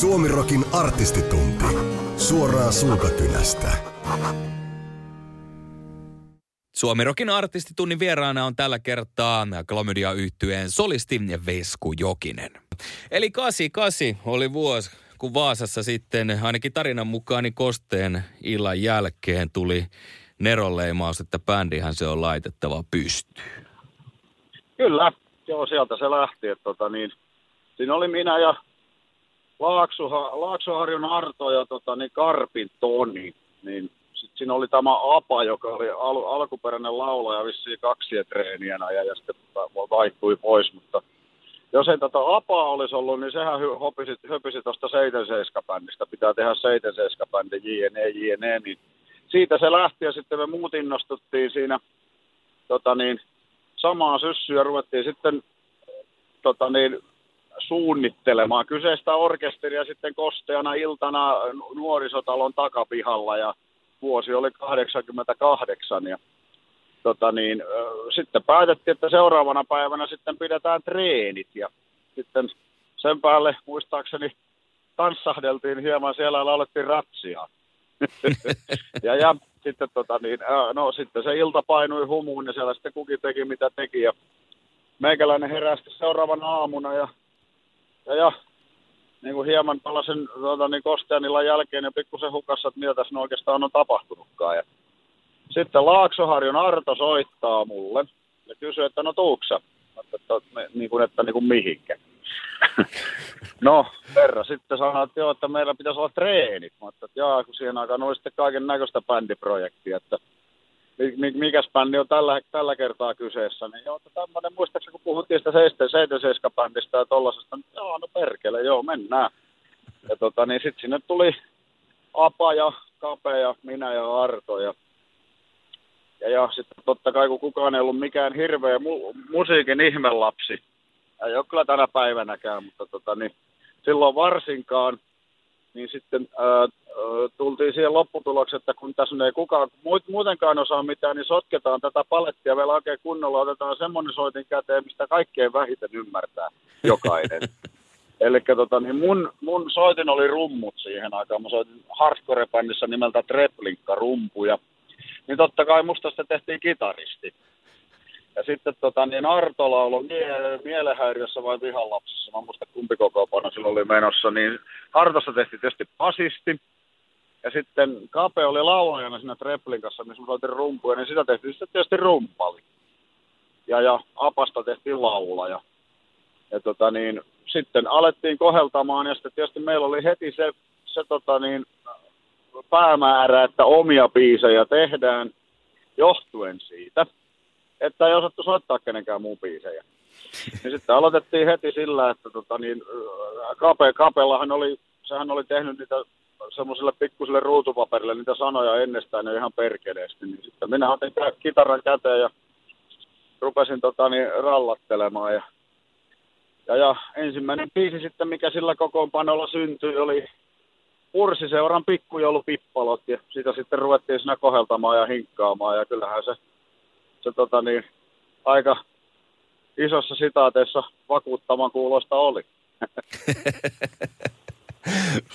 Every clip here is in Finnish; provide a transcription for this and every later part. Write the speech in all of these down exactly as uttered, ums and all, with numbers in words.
Suomirokin artistitunti. Suoraan suukakynästä. Suomirokin artistitunnin vieraana on tällä kertaa Klamydia-yhtyeen solisti Vesku Jokinen. Eli kahdeksankymmentäkahdeksan oli vuosi, kun Vaasassa sitten ainakin tarinan mukaan niin Kosteen illan jälkeen tuli neronleimaus, että bändihän se on laitettava pystyyn. Kyllä, joo, sieltä se lähti. Että tota niin, siinä oli minä ja Laaksoha, Laaksoharjun Arto ja tota niin Karpin Toni. Niin, sitten siinä oli tämä Apa, joka oli al- alkuperäinen laulaja, vissiin kaksietreenijänä ja, ja sitten vaihtui pois. Mutta jos ei tätä Apaa olisi ollut, niin sehän höpisi, höpisi tuosta seitsemän seitsemän-bändistä. Pitää tehdä seitsemän seitsemän-bändi, jne, jne. Niin siitä se lähti ja sitten me muut innostuttiin siinä tota niin, samaa syssyä. Ruvettiin sitten tota niin, suunnittelemaan kyseistä orkesteria sitten kosteana iltana nuorisotalon takapihalla ja vuosi oli kahdeksankymmentäkahdeksan ja tota niin, äh, sitten päätettiin, että seuraavana päivänä sitten pidetään treenit ja sitten sen päälle muistaakseni tanssahdeltiin hieman siellä ja laulettiin ratsiaa. ja, ja sitten, tota niin, äh, no, sitten se ilta painui humuun ja siellä sitten kukin teki mitä teki ja meikäläinen herästi seuraavana aamuna ja Ja, ja niin kuin hieman tällaisen tuota, niin kosteanilla jälkeen ja pikkusen hukassa, että mitä tässä oikeastaan on tapahtunutkaan. Ja sitten Laaksoharjun Arto soittaa mulle ja kysyy, että no tuuksa, että, että, että, niin kuin, että niin kuin mihinkä. No, herra sitten sanoi, että joo, että meillä pitäisi olla treenit. Mä ajattelin, että jaa, kun siihen aikaan oli sitten kaiken näköistä bändiprojektia, että mikäs bändi on tällä, tällä kertaa kyseessä, niin joo, tämmöinen, muistaakseni kun puhuttiin sitä seitsemän seitsemän-bändistä ja tollasesta, niin joo, no perkele, joo, mennään. Ja tota, niin sitten sinne tuli Apa ja Kape ja minä ja Arto ja, ja, ja sitten totta kai, kun kukaan ei ollut mikään hirveä mu- musiikin ihmelapsi, ei ole kyllä tänä päivänäkään, mutta tota, niin silloin varsinkaan, niin sitten ää, tultiin siihen lopputulokseen, että kun tässä ei kukaan muutenkaan osaa mitään, niin sotketaan tätä palettia vielä oikein kunnolla, otetaan semmoinen soitin käteen, mistä kaikkein vähiten ymmärtää jokainen. Eli tota, niin mun, mun soitin oli rummut siihen aikaan, mä soitin hardcore-bändissä nimeltä Treblinka rumpuja, niin totta kai musta sitten tehtiin kitaristi. Ja sitten tota, niin Artola oli mie- mielenhäiriössä vai vihanlapsissa, mä muista kumpi kokoopana silloin oli menossa, niin Artosta tehtiin tietysti basisti. Ja sitten Kape oli laulajana siinä Treplinkassa, missä me soitin rumpuja, niin sitä tehtiin sitten tietysti rumpali. Ja, ja Apasta tehtiin laulaja. Ja tota, niin, sitten alettiin koheltamaan ja sitten tietysti meillä oli heti se, se tota, niin, päämäärä, että omia biisejä tehdään johtuen siitä, että ei osattu soittaa kenenkään muun biisejä. Ja sitten aloitettiin heti sillä, että tota niin, Kape, Kapellahan oli, sehän oli tehnyt niitä semmoiselle pikkuselle ruutupaperille niitä sanoja ennestään ja ihan perkeleesti. Niin sitten minä otin kitaran käteen ja rupesin tota niin, rallattelemaan. Ja, ja, ja ensimmäinen biisi sitten, mikä sillä kokoonpanolla syntyi, oli Pursiseuran pikkujoulupippalot. Ja sitä sitten ruvettiin siinä koheltamaan ja hinkkaamaan ja kyllähän se Se tota niin, aika isossa sitaateissa vakuuttavan kuulosta oli.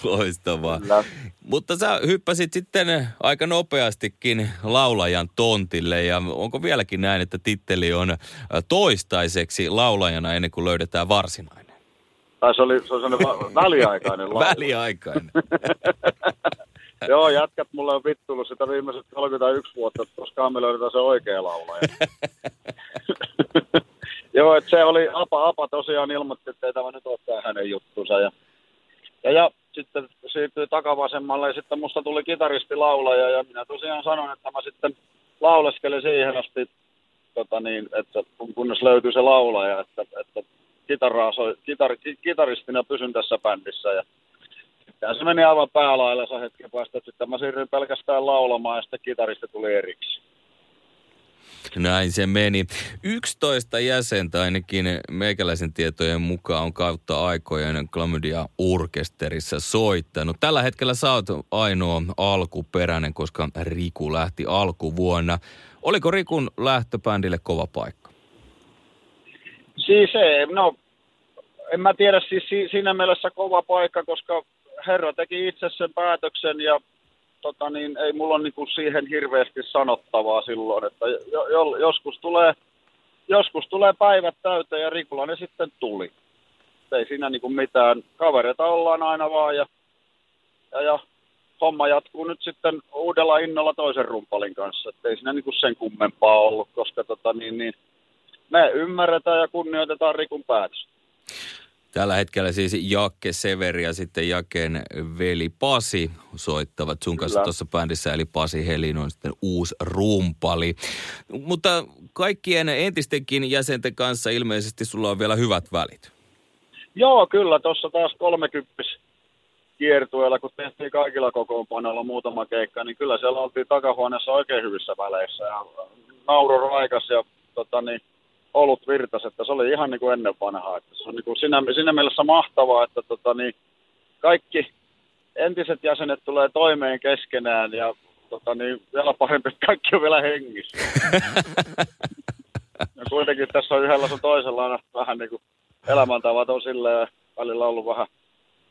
Loistavaa. Kyllä. Mutta sä hyppäsit sitten aika nopeastikin laulajan tontille ja onko vieläkin näin, että titteli on toistaiseksi laulajana ennen kuin löydetään varsinainen? Tai se oli, se oli sellainen va- väliaikainen laulaja. Väliaikainen. Joo, jätkät mulle on vittuillut sitä viimeiset kolmekymmentäyksi vuotta, että koskaan me löydetään se oikea laulaja. Joo, että se oli, Apa, Apa tosiaan ilmoitti, että ei tämä nyt olekaan hänen juttunsa. Ja, ja, ja sitten siirtyi takavasemmalle ja sitten musta tuli kitaristilaulaja ja minä tosiaan sanoin, että mä sitten lauleskelin siihen asti, tota niin, että kunnes löytyy se laulaja, että, että kitaraa soi, kitar, kitaristina pysyn tässä bändissä ja ja se meni aivan päälailla hetken päästä, että sitten mä siirryin pelkästään laulamaan ja sitten kitarista tuli eriksi. Näin se meni. yksitoista jäsentä ainakin meikäläisen tietojen mukaan on kautta aikojen Klamydia-orkesterissa soittanut. Tällä hetkellä sä oot ainoa alkuperäinen, koska Riku lähti alkuvuonna. Oliko Rikun lähtöbändille kova paikka? Siis ei, no en mä tiedä, siis siinä mielessä kova paikka, koska herra teki itse sen päätöksen ja tota niin, ei mulla ole niinku siihen hirveästi sanottavaa silloin, että jo, jo, joskus, tulee, joskus tulee päivät täyteen ja Rikulla ne sitten tuli. Ei siinä niinku mitään, kavereita ollaan aina vaan ja, ja, ja homma jatkuu nyt sitten uudella innolla toisen rumpalin kanssa, että ei siinä niinku sen kummempaa ollut, koska tota niin, niin, me ymmärretään ja kunnioitetaan Rikun päätöstä. Tällä hetkellä siis Jakke Severi ja sitten Jaken veli Pasi soittavat sun kanssa tuossa bändissä, eli Pasi Helin on sitten uusi rumpali. Mutta kaikkien entistenkin jäsenten kanssa ilmeisesti sulla on vielä hyvät välit. Joo, kyllä. Tuossa taas kolmekymppiskiertueella kiertueella, kun tehtiin kaikilla kokoonpanoilla muutama keikka, niin kyllä siellä oltiin takahuoneessa oikein hyvissä väleissä. Ja nauru raikas ja tota niin... Olut virtas, että se oli ihan niin kuin ennen vanhaa. Että se on niin kuin sinä, sinä mielessä mahtavaa, että tota niin, kaikki entiset jäsenet tulee toimeen keskenään ja tota niin, vielä parempi, että kaikki on vielä hengissä. Ja kuitenkin tässä on yhdellä sun toisella aina vähän niin kuin elämäntavat on silleen, välillä ollut vähän,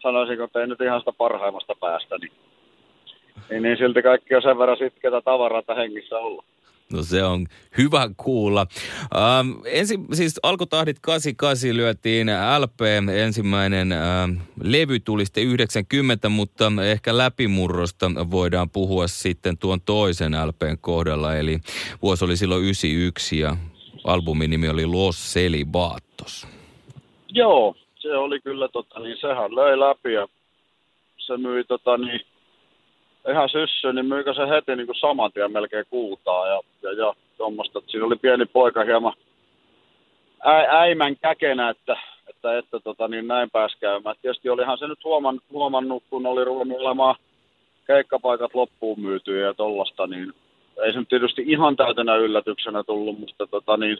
sanoisinko, että ei nyt ihan sitä parhaimmasta päästä. Niin, niin, niin silti kaikki on sen verran sitkeätä tavaraa, että hengissä ollaan. No se on hyvä kuulla. Ähm, ensin siis alkutahdit kahdeksankymmentäkahdeksan lyötiin L P, ensimmäinen ähm, levy tuli sitten yhdeksänkymmentä, mutta ehkä läpimurrosta voidaan puhua sitten tuon toisen L P:n kohdalla. Eli vuosi oli silloin yhdeksänkymmentäyksi ja albumin nimi oli Los Celibatos. Joo, se oli kyllä, tota, niin sehän löi läpi ja se myi tota niin... Ihan syssy, niin myykö se heti niin kuin saman tien melkein kuutaa ja, ja, ja tuommoista. Siinä oli pieni poika hieman ä, äimän käkenä, että, että, että tota, niin näin pääsi käymään. Tietysti olihan se nyt huoman, huomannut, kun oli ruvennut olemaan keikkapaikat loppuun myytyjä ja tollasta, niin ei se nyt tietysti ihan täytenä yllätyksenä tullut, mutta tota, niin,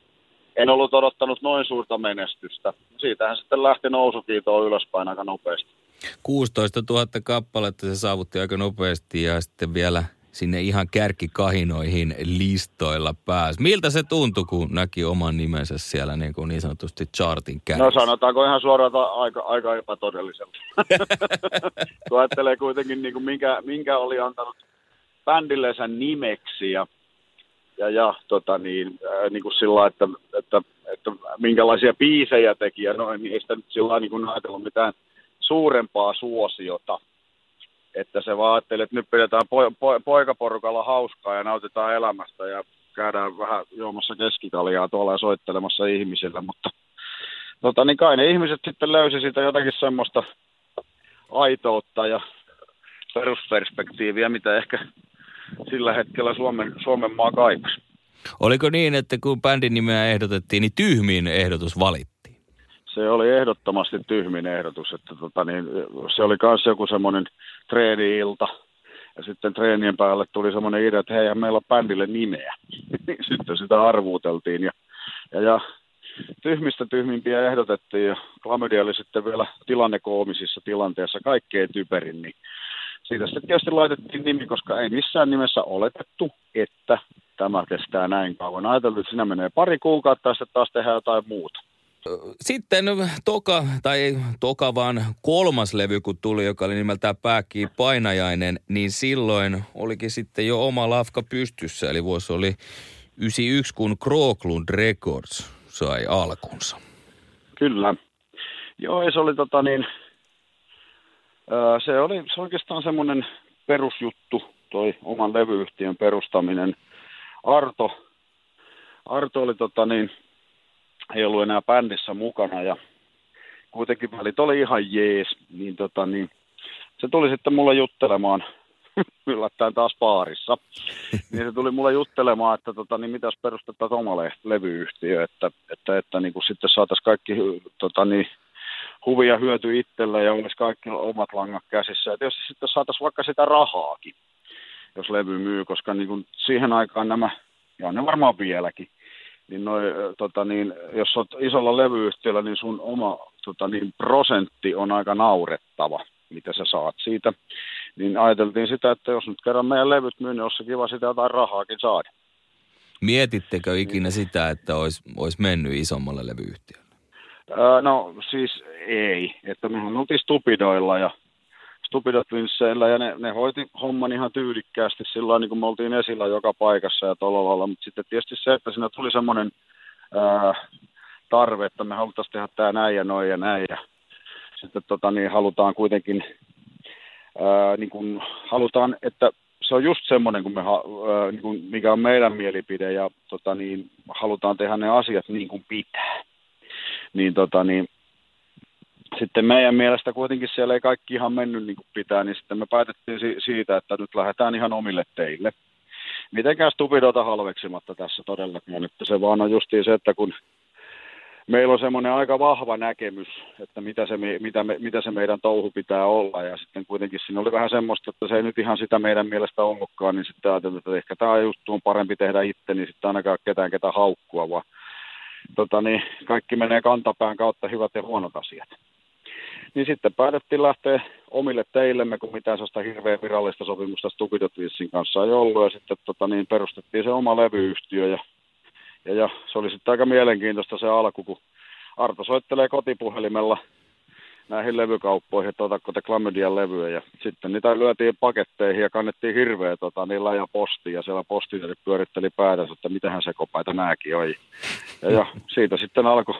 en ollut odottanut noin suurta menestystä. Siitähän sitten lähti nousukiitoon ylöspäin aika nopeasti. kuusitoistatuhatta kappaletta se saavutti aika nopeasti ja sitten vielä sinne ihan kärkikahinoihin listoilla pääsi. Miltä se tuntui, kun näki oman nimensä siellä niin, kuin niin sanotusti chartin kärjessä? No sanotaanko ihan suoraan aika, aika epätodelliselta. Kun ajattelee kuitenkin, niin kuin minkä, minkä oli antanut bändillensä nimeksi ja, ja, ja tota niin, äh, niin kuin sillä että, että, että minkälaisia biisejä teki ja noin, niin ei sitä nyt sillä niin kuin ajatellut mitään suurempaa suosiota, että se vaan ajattelee, että nyt pidetään po- po- poikaporukalla hauskaa ja nautitaan elämästä ja käydään vähän juomassa keskikaljaa tuolla ja soittelemassa ihmisille, mutta tota, niin kai ne ihmiset sitten löysi siitä jotakin semmoista aitoutta ja perusperspektiiviä, mitä ehkä sillä hetkellä Suomen, Suomen maa kaipasi. Oliko niin, että kun bändin nimeä ehdotettiin, niin tyhmin ehdotus valittiin? Se oli ehdottomasti tyhmin ehdotus, että tota, niin, se oli myös joku semmoinen treeni-ilta ja sitten treenien päälle tuli semmoinen idea, että hei, meillä on bändille nimeä. Sitten sitä arvuuteltiin ja, ja, ja tyhmistä tyhmimpiä ehdotettiin ja Klamydia oli sitten vielä tilannekoomisissa tilanteessa kaikkein typerin, niin siitä sitten tietysti laitettiin nimi, koska ei missään nimessä oletettu, että tämä kestää näin kauan. Ajateltiin, että siinä menee pari kuukautta ja sitten taas tehdään jotain muuta. Sitten toka, tai ei toka, vaan kolmas levy, kun tuli, joka oli nimeltään Pääkkiin painajainen, niin silloin olikin sitten jo oma lafka pystyssä. Eli vuosi oli yhdeksänkymmentäyksi, kun Kråklund Records sai alkunsa. Kyllä. Joo, se oli tota niin, se oli se oikeastaan semmoinen perusjuttu, toi oman levyyhtiön perustaminen. Arto, Arto oli tota niin... Ei ollut enää bändissä mukana ja kuitenkin välit oli ihan jees, niin, tota, niin se tuli sitten mulle juttelemaan, yllättäen taas baarissa, niin se tuli mulle juttelemaan, että tota, niin mitäs perustetaan oma levyyhtiö, että, että, että niin kuin sitten saataisiin kaikki tota, niin, huvi ja hyöty itselle ja olisi kaikilla omat langat käsissä, että jos sitten saataisiin vaikka sitä rahaakin, jos levy myy, koska niin kuin siihen aikaan nämä, ja ne varmaan vieläkin, niin, noi, tota niin jos olet isolla levyyhtiöllä, niin sun oma tota niin, prosentti on aika naurettava, mitä sä saat siitä. Niin ajateltiin sitä, että jos nyt kerran meidän levyt myy, niin olisi se kiva sitä jotain rahaakin saada. Mietittekö ikinä niin sitä, että olisi, olisi mennyt isommalle levyyhtiölle? Öö, no siis ei, että mehän oltiin Stupidoilla ja Stupido-prinsseillä ja ne, ne hoiti homman ihan tyylikkäästi sillä niin kuin me oltiin esillä joka paikassa ja tuolla lailla, mutta sitten tietysti se, että siinä tuli semmoinen öö, tarve, että me haluttaisiin tehdä tämä näin ja noin ja näin ja sitten tota, niin halutaan kuitenkin, öö, niin kuin, halutaan, että se on just semmoinen, kun me, öö, niin kuin, mikä on meidän mielipide ja tota, niin, halutaan tehdä ne asiat niin kuin pitää. Niin, tota, niin, sitten meidän mielestä kuitenkin siellä ei kaikki ihan mennyt niin kuin pitää, niin sitten me päätettiin si- siitä, että nyt lähdetään ihan omille teille. Mitenkään Stupidota halveksimatta tässä todellakin, että se vaan on justiin se, että kun meillä on semmoinen aika vahva näkemys, että mitä se, me, mitä, me, mitä se meidän touhu pitää olla, ja sitten kuitenkin siinä oli vähän semmoista, että se ei nyt ihan sitä meidän mielestä ollutkaan, niin sitten ajateltiin, että ehkä tämä juttu on parempi tehdä itse, niin sitten ainakaan ketään ketään haukkua, vaan tota niin, kaikki menee kantapään kautta hyvät ja huonot asiat. Niin sitten päätettiin lähteä omille teillemme, kun mitään sellaista hirveän virallista sopimusta Stupidotwissin kanssa ei ollut, ja sitten tota niin, perustettiin se oma levyyhtiö, ja Ja, ja se oli sitten aika mielenkiintoista se alku, kun Arto soittelee kotipuhelimella näihin levykauppoihin, että otatko te Klamydian levyä. Ja sitten niitä lyötiin paketteihin ja kannettiin hirveä tota, niin läjä postia. Ja siellä postia pyöritteli päätänsä, että mitähän sekopäitä nääkin oli. Ja, ja siitä sitten alkoi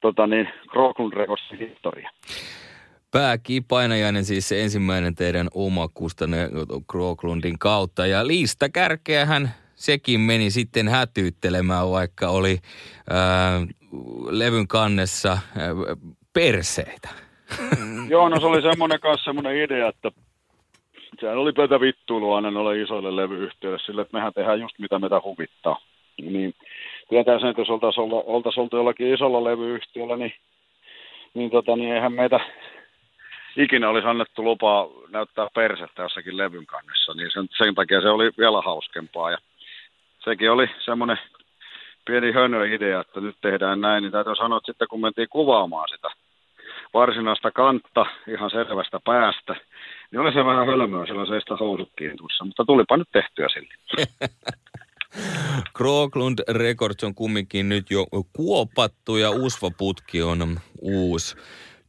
tota, niin, Kråklund Recordsin historia. Pääkkiin painajainen siis ensimmäinen teidän oma kustanne Kråklundin kautta. Ja liista kärkeähän sekin meni sitten hätyyttelemään, vaikka oli ää, levyn kannessa ää, perseitä. Joo, no se oli semmoinen kanssa semmoinen idea, että sehän oli pötä vittuilua aina noille isoille levyyhtiöille sille, että mehän tehdään just mitä meitä huvittaa. Niin, tietää sen, että jos oltaisiin oltaisi oltu jollakin isolla levyyhtiöllä, niin, niin, tota, niin eihän meitä ikinä olisi annettu lupaa näyttää persettä jossakin levyn kannessa, niin sen, sen takia se oli vielä hauskempaa ja sekin oli semmoinen pieni hönöidea, että nyt tehdään näin, niin täytyy sanoa, että sitten kun mentiin kuvaamaan sitä varsinaista kantta ihan selvästä päästä, niin oli se vähän hölmöä sellaisesta housukkiin tuossa, mutta tulipa nyt tehtyä silti. Kråklund Records on kumminkin nyt jo kuopattu ja Usvaputki on uusi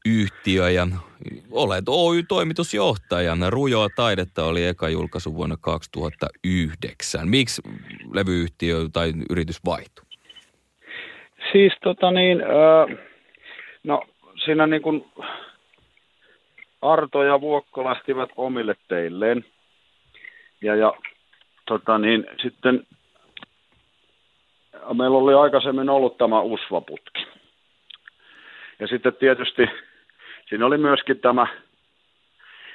yhtiö ja olet Oy-toimitusjohtajana. Rujoa taidetta oli eka julkaisu vuonna kaksituhattayhdeksän. Miksi levyyhtiö tai yritys vaihtui? Siis tota niin, äh, no siinä niin kuin Arto ja Vuokko lähtivät omille teilleen. Ja, ja tota niin, sitten meillä oli aikaisemmin ollut tämä Usvaputki. Ja sitten tietysti siinä oli myöskin tämä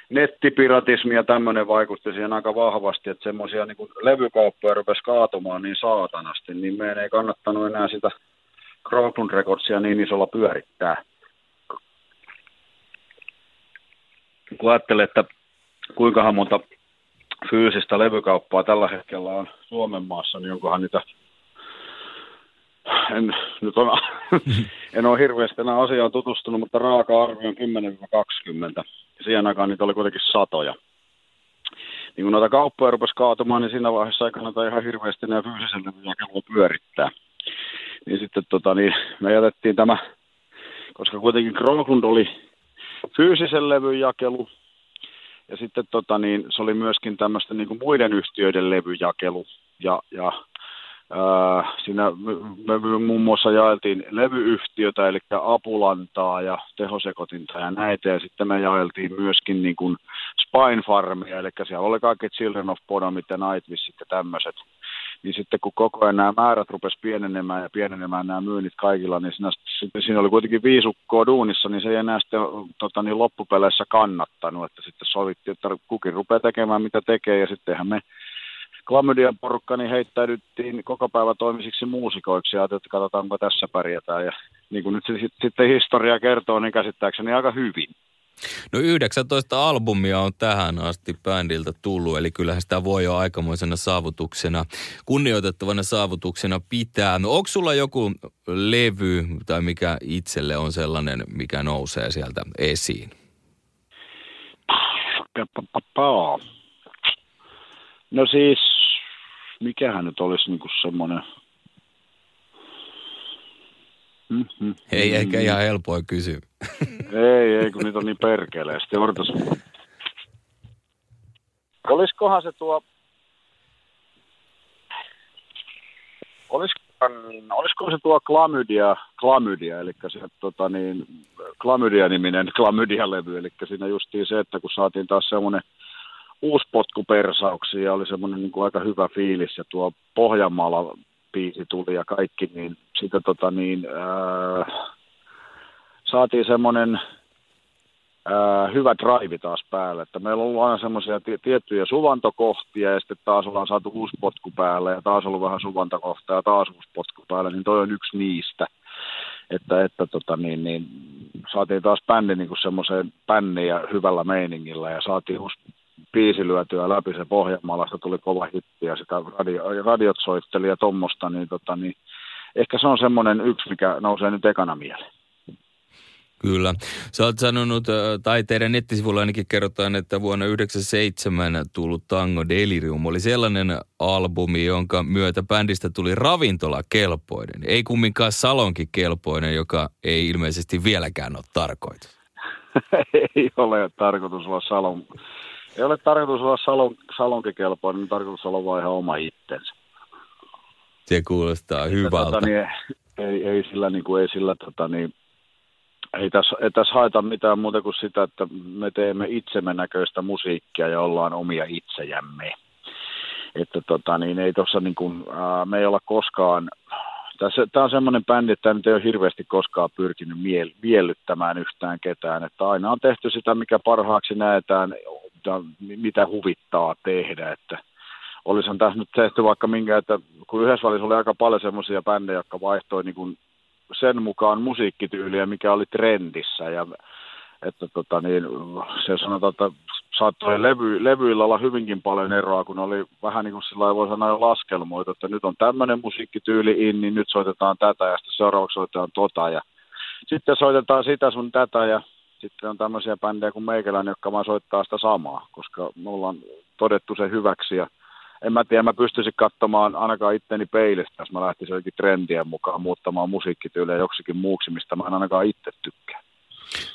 nettipiratismi ja tämmöinen vaikutti siihen aika vahvasti, että semmoisia niin kuin levykauppoja rupesi kaatumaan niin saatanasti, niin meidän ei kannattanut enää sitä Kråklund Recordsia niin isolla pyörittää. Kun ajattelee, että kuinkahan monta fyysistä levykauppaa tällä hetkellä on Suomen maassa, niin onkohan niitä... En, nyt on, en ole hirveästi enää asiaan tutustunut, mutta raaka-arvi on kymmenen kaksikymmentä. Siihen aikaan niitä oli kuitenkin satoja. Niin kun noita kauppoja rupesi kaatumaan, niin siinä vaiheessa ei kannata ihan hirveästi enää fyysisellä kelloa pyörittää. Niin sitten tota, niin me jätettiin tämä, koska kuitenkin Kråklund oli fyysisen levyn jakelu. Ja sitten tota, niin, se oli myöskin tämmöistä niin kuin muiden yhtiöiden levyjakelu. Ja... ja Siinä me muun muassa jaeltiin levyyhtiötä, eli Apulantaa ja Tehosekotinta ja näitä, ja sitten me jaeltiin myöskin niin kuin Spine Farmia, eli siellä oli kaikki Children of Bodomit ja Nightwishit ja tämmöiset. Niin sitten kun koko ajan nämä määrät rupesi pienenemään ja pienenemään nämä myynnit kaikilla, niin siinä, siinä oli kuitenkin viisukkoa duunissa, niin se ei enää sitten tota, niin loppupeleissä kannattanut, että sitten sovittiin, että kukin rupeaa tekemään mitä tekee, ja sittenhän me Klamydian porukka, niin heittäydyttiin koko päivä toimisiksi muusikoiksi ja ajattelin, että katsotaanko tässä pärjätään. Ja niin kuin nyt sitten sit, sit historia kertoo, niin käsittääkseni aika hyvin. No yhdeksäntoista albumia on tähän asti bändiltä tullut, eli kyllähän sitä voi jo aikamoisena saavutuksena, kunnioitettavana saavutuksena pitää. No onko sulla joku levy tai mikä itselle on sellainen, mikä nousee sieltä esiin? Pää. No siis, mikähän nyt olisi niinku semmoinen, Mm-hmm. Ei ehkä ihan helpoin kysy. Ei, ei, kun niitä on niin perkeleesti. Ortos. Olisikohan se tuo... Olisikohan, olisikohan se tuo Klamydia, Klamydia, eli se tota niin, Klamydia-niminen Klamydia-levy, eli siinä justiin se, että kun saatiin taas semmoinen uusi potku persauksiin ja oli semmoinen niin kuin aika hyvä fiilis ja tuo Pohjanmaalla biisi tuli ja kaikki, niin sitä tota niin, ää, saatiin semmoinen Äh, hyvä drive taas päälle, että meillä on ollut aina semmoisia t- tiettyjä suvantokohtia ja sitten taas ollaan saatu uusi potku päälle ja taas ollut vähän suvantokohtaa ja taas uusi potku päälle, niin toi on yksi niistä, että, että tota, niin, niin, saatiin taas bändi niin kuin semmoiseen bänniä hyvällä meiningillä ja saatiin uusi biisi lyötyä läpi, se Pohjanmaalasta tuli kova hitti ja sitä radio, radiot soitteli ja tommosta, niin, tota, niin ehkä se on semmoinen yksi, mikä nousee nyt ekana mieleen. Kyllä. Sä oot sanonut, tai teidän nettisivuilla ainakin kerrotaan, että vuonna yhdeksänkymmentäseitsemän tullut Tango Delirium oli sellainen albumi, jonka myötä bändistä tuli ravintolakelpoinen. Ei kumminkaan salonkikelpoinen, joka ei ilmeisesti vieläkään ole tarkoitus. Ei ole tarkoitus olla salon. Ei ole tarkoitus olla salon, salonkikelpoinen, niin tarkoitus olla vaan ihan oma itsensä. Se kuulostaa hyvältä. Tota, niin, ei, ei sillä niin kuin, ei sillä tota niin... Ei tässä, ei tässä haeta mitään muuta kuin sitä, että me teemme itsemme näköistä musiikkia ja ollaan omia itsejämme. Että tota, niin ei tuossa niin kuin, ää, me ei olla koskaan, tämä on semmoinen bändi, että nyt ei ole hirveästi koskaan pyrkinyt miel, miellyttämään yhtään ketään. Että aina on tehty sitä, mikä parhaaksi näetään, mitä huvittaa tehdä, että olisihan tässä nyt tehty vaikka minkä, että kun yhdessä välissä oli aika paljon semmoisia bändejä, jotka vaihtoi niin kuin sen mukaan musiikkityyliä, mikä oli trendissä. Ja, että tota niin, se sanotaan, että saattoi levy, levyillä olla hyvinkin paljon eroa, kun oli vähän niin kuin sillä voi sanoa jo laskelmoita, että nyt on tämmöinen musiikkityyli in, niin nyt soitetaan tätä ja sitten seuraavaksi soitetaan tota. Ja sitten soitetaan sitä sun tätä ja sitten on tämmöisiä bändejä kuin meikäläinen, jotka vaan soittaa sitä samaa, koska me ollaan todettu se hyväksi ja en mä tiedä, mä pystyisin katsomaan ainakaan itteni peilistä, jos mä lähtisin jokin trendien mukaan muuttamaan musiikkityyliä joksikin muuksi, mistä mä en ainakaan itse tykkää.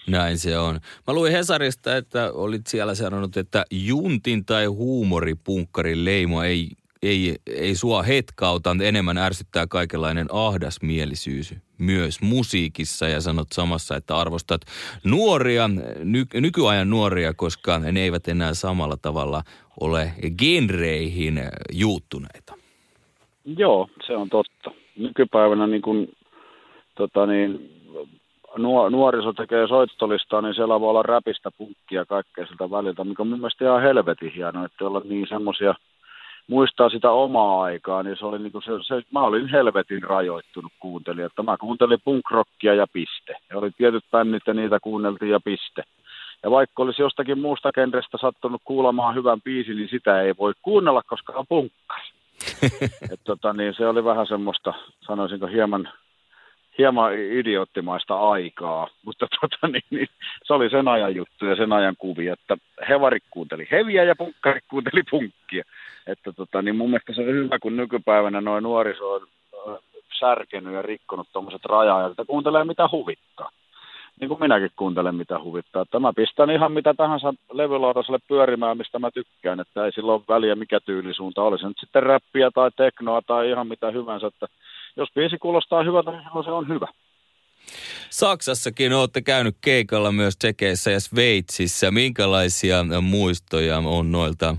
Näin se on. Mä luin Hesarista, että olit siellä sanonut, että juntin tai huumoripunkkarin leima ei, ei, ei sua hetkauta, enemmän ärsyttää kaikenlainen ahdasmielisyys myös musiikissa ja sanot samassa, että arvostat nuoria, ny- nykyajan nuoria, koska ne eivät enää samalla tavalla ole genreihin juuttuneita. Joo, se on totta. Nykypäivänä niin kun, tota niin, nuor- nuoriso tekee soittolistaa, niin siellä voi olla räpistä punkkia kaikkea siltä väliltä, mikä on mun mielestä ihan helvetin hienoa, että olla niin semmoisia muistaa sitä omaa aikaa, niin se oli niin kuin se, se, mä olin helvetin rajoittunut kuuntelija, että mä kuuntelin punkrockia ja piste. Ja oli tietyt bändit ja niitä kuunneltiin ja piste. Ja vaikka olisi jostakin muusta genrestä sattunut kuulemaan hyvän biisin, niin sitä ei voi kuunnella, koska on punkkari. Et tota, niin se oli vähän semmoista, sanoisinko hieman, hieman idioottimaista aikaa, mutta tota, niin, niin, se oli sen ajan juttu ja sen ajan kuvi, että hevarit kuunteli heviä ja punkkarit kuunteli punkkia. Että tota, niin mun mielestä se on hyvä, kun nykypäivänä nuo nuoriso on särkenyt ja rikkonut tuommoiset rajaa, että kuuntelee mitä huvittaa. Niin kuin minäkin kuuntelen mitä huvittaa. Että mä pistän ihan mitä tahansa levylaudaselle pyörimään, mistä mä tykkään, että ei sillä ole väliä mikä tyylisuunta oli. Se nyt sitten räppiä tai teknoa tai ihan mitä hyvänsä, että jos biisi kuulostaa hyvältä, niin se on hyvä. Saksassakin olette käynyt keikalla myös Tšekeissä ja Sveitsissä. Minkälaisia muistoja on noilta?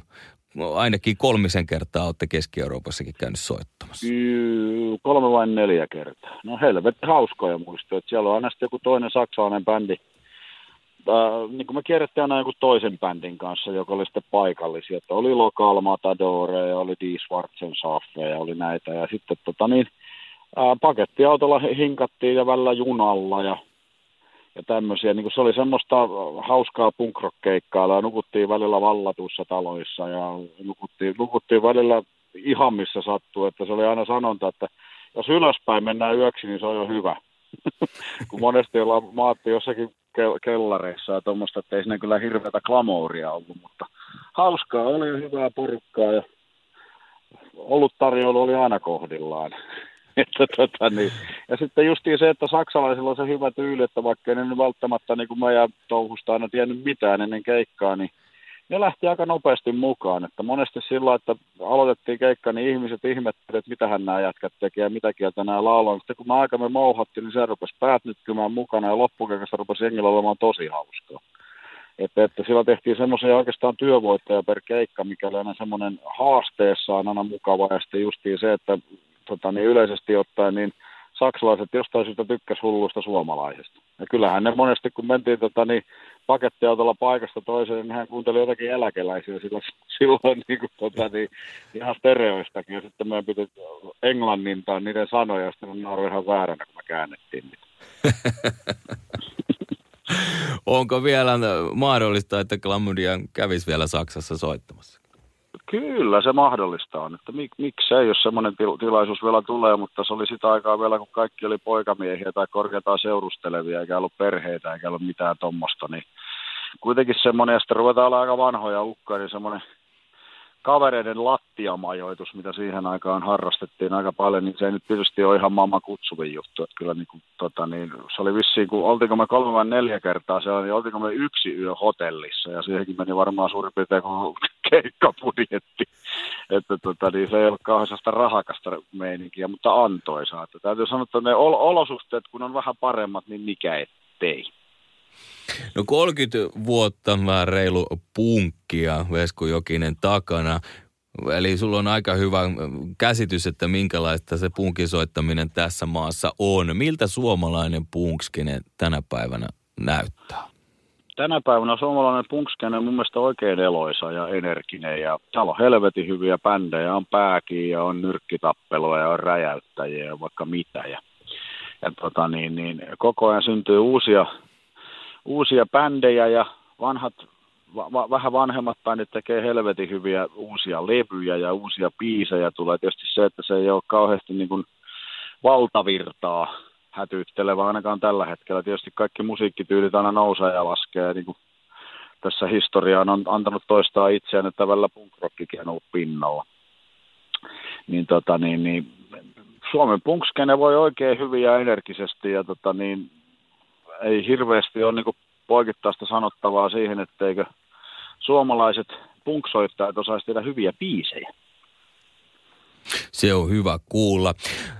Ainakin kolmisen kertaa olette Keski-Euroopassakin käynyt soittamassa. Yy, kolme vai neljä kertaa. No helvetti hauskoja muistoja. Siellä on aina sitten joku toinen saksalainen bändi. Äh, niin kuin me kierrettiin aina joku toisen bändin kanssa, joka oli sitten paikallisia. Että oli Lokal Matadore ja oli Die Schwarzen Schafe ja oli näitä. Ja sitten tota niin... pakettiautolla hinkattiin ja välillä junalla ja, ja tämmöisiä. Niin se oli semmoista hauskaa punkrock-keikkailla ja nukuttiin välillä vallatuissa taloissa ja nukuttiin, nukuttiin välillä ihan missä sattuu. Että se oli aina sanonta, että jos ylöspäin mennään yöksi, niin se on jo hyvä. Kun monesti ollaan maatti jossakin ke- kellareissa ja tuommoista, että ei siinä kyllä hirveätä glamouria ollut, mutta hauskaa oli, hyvää porukkaa ja ollut tarjoilu oli aina kohdillaan. että, tota, niin. Ja sitten justiin se, että saksalaisilla on se hyvä tyyli, että vaikka ne nyt välttämättä niin kuin meidän touhusta aina tiennyt mitään ennen keikkaa, niin ne lähti aika nopeasti mukaan. Että monesti sillä, että aloitettiin keikka, niin ihmiset ihmettelivät, että mitähän nämä jätkät tekee ja mitä kieltä nämä laulaa. Sitten kun me aikamme mouhattiin, niin se rupesi päät nytkymään mukana ja loppukeikassa rupesi jengillä olemaan tosi hauskaa. Että, että sillä tehtiin semmoisia oikeastaan työvoittoja per keikka, mikä oli aina semmoinen haasteessaan aina mukava. Ja sitten justiin se, että tota, niin yleisesti ottaen niin saksalaiset jostain syystä tykkäs hulluista suomalaisista. Ja kyllähän ne monesti, kun mentiin tota, niin pakettiautolla paikasta toiseen, niin hän kuunteli jotakin eläkeläisiä silloin, silloin niin kuin, tota, niin, ihan stereoistakin. Ja sitten meidän piti englannintaa niiden sanoja, ja sitten ne oli ihan vääränä, kun me käännettiin niitä. Onko vielä mahdollista, että Klamydia kävisi vielä Saksassa soittamassa? Kyllä se mahdollista on. Että mik, miksei, jos semmoinen til- tilaisuus vielä tulee, mutta se oli sitä aikaa vielä, kun kaikki oli poikamiehiä tai korkeintaan seurustelevia, eikä ollut perheitä, eikä ollut mitään tuommoista. Niin kuitenkin semmoinen, ja sitten ruvetaan olla aika vanhoja ukkoja, niin semmoinen kavereiden lattiamajoitus, mitä siihen aikaan harrastettiin aika paljon, niin se ei nyt tietysti ole ihan maailman kutsuvin juttu. Että kyllä niin kuin, tota, niin, se oli vissiin, kun oltiinko me kolme vai neljä kertaa siellä, niin oltiinko me yksi yö hotellissa, ja siihenkin meni varmaan suurin piirtein kuin keikkapudjetti. Että tota, niin, se ei ole kauheasta rahakasta meininkiä, mutta antoisaa. Että täytyy sanoa, että ne ol- olosuhteet, kun on vähän paremmat, niin mikä ettei. No kolmekymmentä vuotta vähän reilu punkkia Vesku Jokinen takana. Eli sulla on aika hyvä käsitys, että minkälaista se punkin soittaminen tässä maassa on. Miltä suomalainen punkskinen tänä päivänä näyttää? Tänä päivänä suomalainen punkskinen on mun mielestä oikein eloisa ja energinen. Ja täällä on helvetin hyviä bändejä, on Pääkiin ja on Nyrkkitappelua ja on Räjäyttäjiä ja vaikka mitä. Ja, ja tota niin, niin, koko ajan syntyy uusia... Uusia bändejä ja vanhat, va- vähän vanhemmat bändit tekee helvetin hyviä uusia levyjä ja uusia biisejä. Tulee tietysti se, että se ei ole kauheasti niin kuin valtavirtaa hätyyttelevä ainakaan tällä hetkellä. Tietysti kaikki musiikkityylit aina nousee ja laskee. Niin kuin tässä historiaan on antanut toistaa itseään, että välillä punkrockikin on ollut pinnalla. Niin, tota, niin, niin, Suomen punkskene voi oikein hyvin ja energisesti ja tota, niin, ei hirveästi ole niin poikittaista sanottavaa siihen, etteikö suomalaiset punksoittajat osaisi tehdä hyviä biisejä. Se on hyvä kuulla.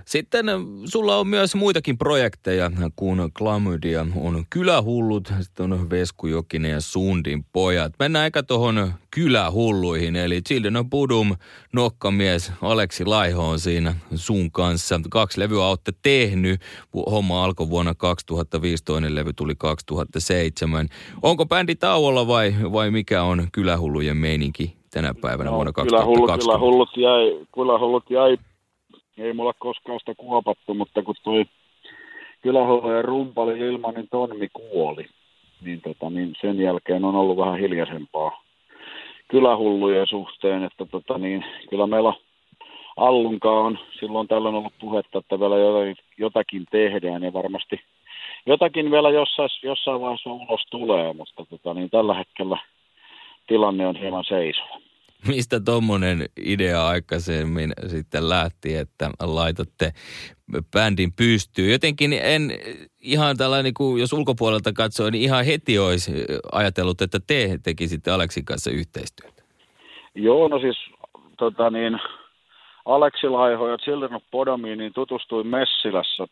Sitten sulla on myös muitakin projekteja kuin Klamydia. On Kylähullut, sitten on Vesku Jokinen ja Sundin pojat. Mennään eikä tuohon Kylähulluihin, eli Children of Bodom, nokkamies Aleksi Laiho on siinä sun kanssa. Kaksi levyä olette tehnyt. Homma alkoi vuonna kaksituhattaviisi, toinen levy tuli kaksituhattaseitsemän. Onko bändi tauolla vai, vai mikä on Kylähullujen meininki tänä päivänä no, vuonna kaksituhattakaksikymmentä? Kylähullut, kylähullut, kylähullut jäi, ei mulla koskaan sitä kuopattu, mutta kun toi Kylähullujen rumpali Ilmanen Tommi kuoli, niin, tota, niin sen jälkeen on ollut vähän hiljaisempaa Kylähullujen suhteen, että tota, niin, kyllä meillä Allunkaan on silloin tällöin ollut puhetta, että vielä jotakin, jotakin tehdään ja varmasti jotakin vielä jossain, jossain vaiheessa ulos tulee, mutta tota, niin, tällä hetkellä tilanne on hieman seisova. Mistä tuommoinen idea aikaisemmin sitten lähti, että laitatte bändin pystyyn? Jotenkin en ihan tällainen, kun jos ulkopuolelta katsoo, niin ihan heti olisi ajatellut, että te tekisitte Aleksin kanssa yhteistyötä. Joo, no siis tota niin, Aleksi Laiho ja Children of Bodomiin niin tutustuin Messilässä.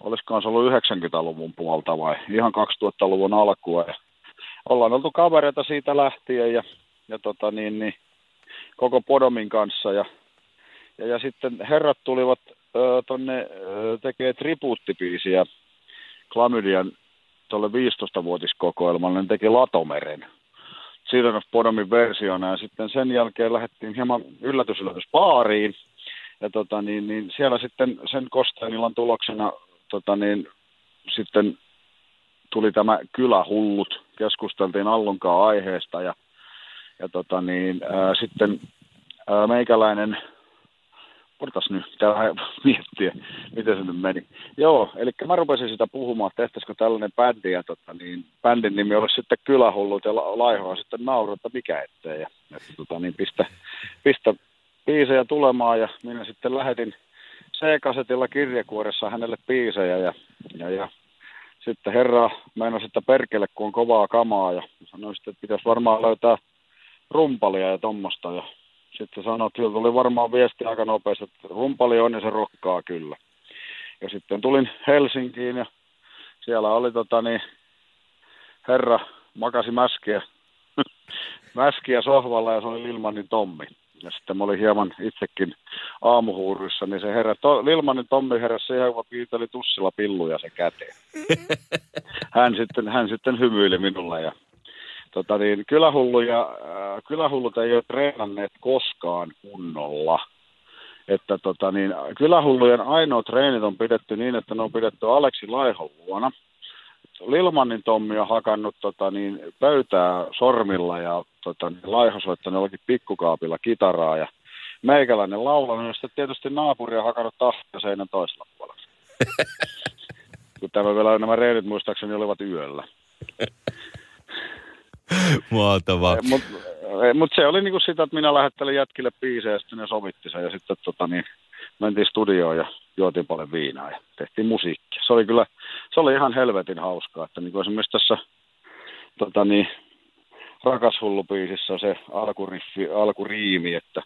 Olisikohan se ollut yhdeksänkymmentäluvun puolta vai ihan kaksituhattaluvun alkua. Ollaan oltu kavereita siitä lähtien ja, ja tota niin, niin, koko Bodomin kanssa. Ja, ja, ja sitten herrat tulivat ö, tonne ö, tekee tribuuttibiisiä Klamydian tuolle viisitoistavuotiskokoelmalle. Ne teki Latomeren Children of Bodomin versiona. Ja sitten sen jälkeen lähdettiin hieman yllätys yllätys baariin. Ja tota niin, niin, siellä sitten sen kosteillan tuloksena tota niin, sitten tuli tämä Kylähullut. Keskusteltiin Allunkaan aiheesta ja, ja tota niin, ää, sitten ää, meikäläinen, odotas nyt, täällä miettiä, miten se nyt meni. Joo, eli mä rupesin sitä puhumaan, että tehtäisikö tällainen bändi ja tota niin, bändin nimi olisi sitten Kylähullut ja la, Laihoa sitten nauraa, että mikä ettei. Ja, ja tota niin, pistä, pistä biisejä tulemaan ja minä sitten lähetin C-kasetilla kirjekuoressa hänelle biisejä ja, ja, ja sitten herra meinasi, että perkele, kun on kovaa kamaa ja sanoi sitten, että pitäisi varmaan löytää rumpalia ja tommosta ja sitten sanoi, että sieltä tuli varmaan viesti aika nopeasti, että rumpali on ja se rokkaa kyllä. Ja sitten tulin Helsinkiin ja siellä oli tota niin, herra makasi mäskiä, mäskiä sohvalla ja se oli Ilmanen Tommi. Ja sitten mä olin hieman itsekin aamuhuurissa, niin se herra, to, Ilmanen Tommi heräsi siihen, joka piiteli tussilla pilluja sen käteen. Hän sitten, hän sitten hymyili minulle ja tota niin, kylähulluja, äh, kylähullut ei ole treenanneet koskaan kunnolla. Että tota niin, kylähullujen ainoa treenit on pidetty niin, että ne on pidetty Aleksi Laihon luona. Ilmanen Tommi on hakannut tota niin, pöytää sormilla ja tota, niin, Laiho soittanut jollakin pikkukaapilla kitaraa ja meikäläinen laulanut, ja sitten tietysti naapuri on hakannut tahtia seinän toisella puolella. Kun tämä vielä nämä reenit muistaakseni olivat yöllä. Mahtavaa. Mutta mut se oli niinku sitä, että minä lähettelin jätkille biisejä ja sitten ne sovitti sen ja sitten tota, niin, mentiin studioon ja juotiin paljon viinaa ja tehtiin musiikkia. Se oli kyllä, se oli ihan helvetin hauskaa, että niinku esimerkiksi tässä tota, niin, Rakas hullubiisissä on se alkuriffi, alkuriimi, että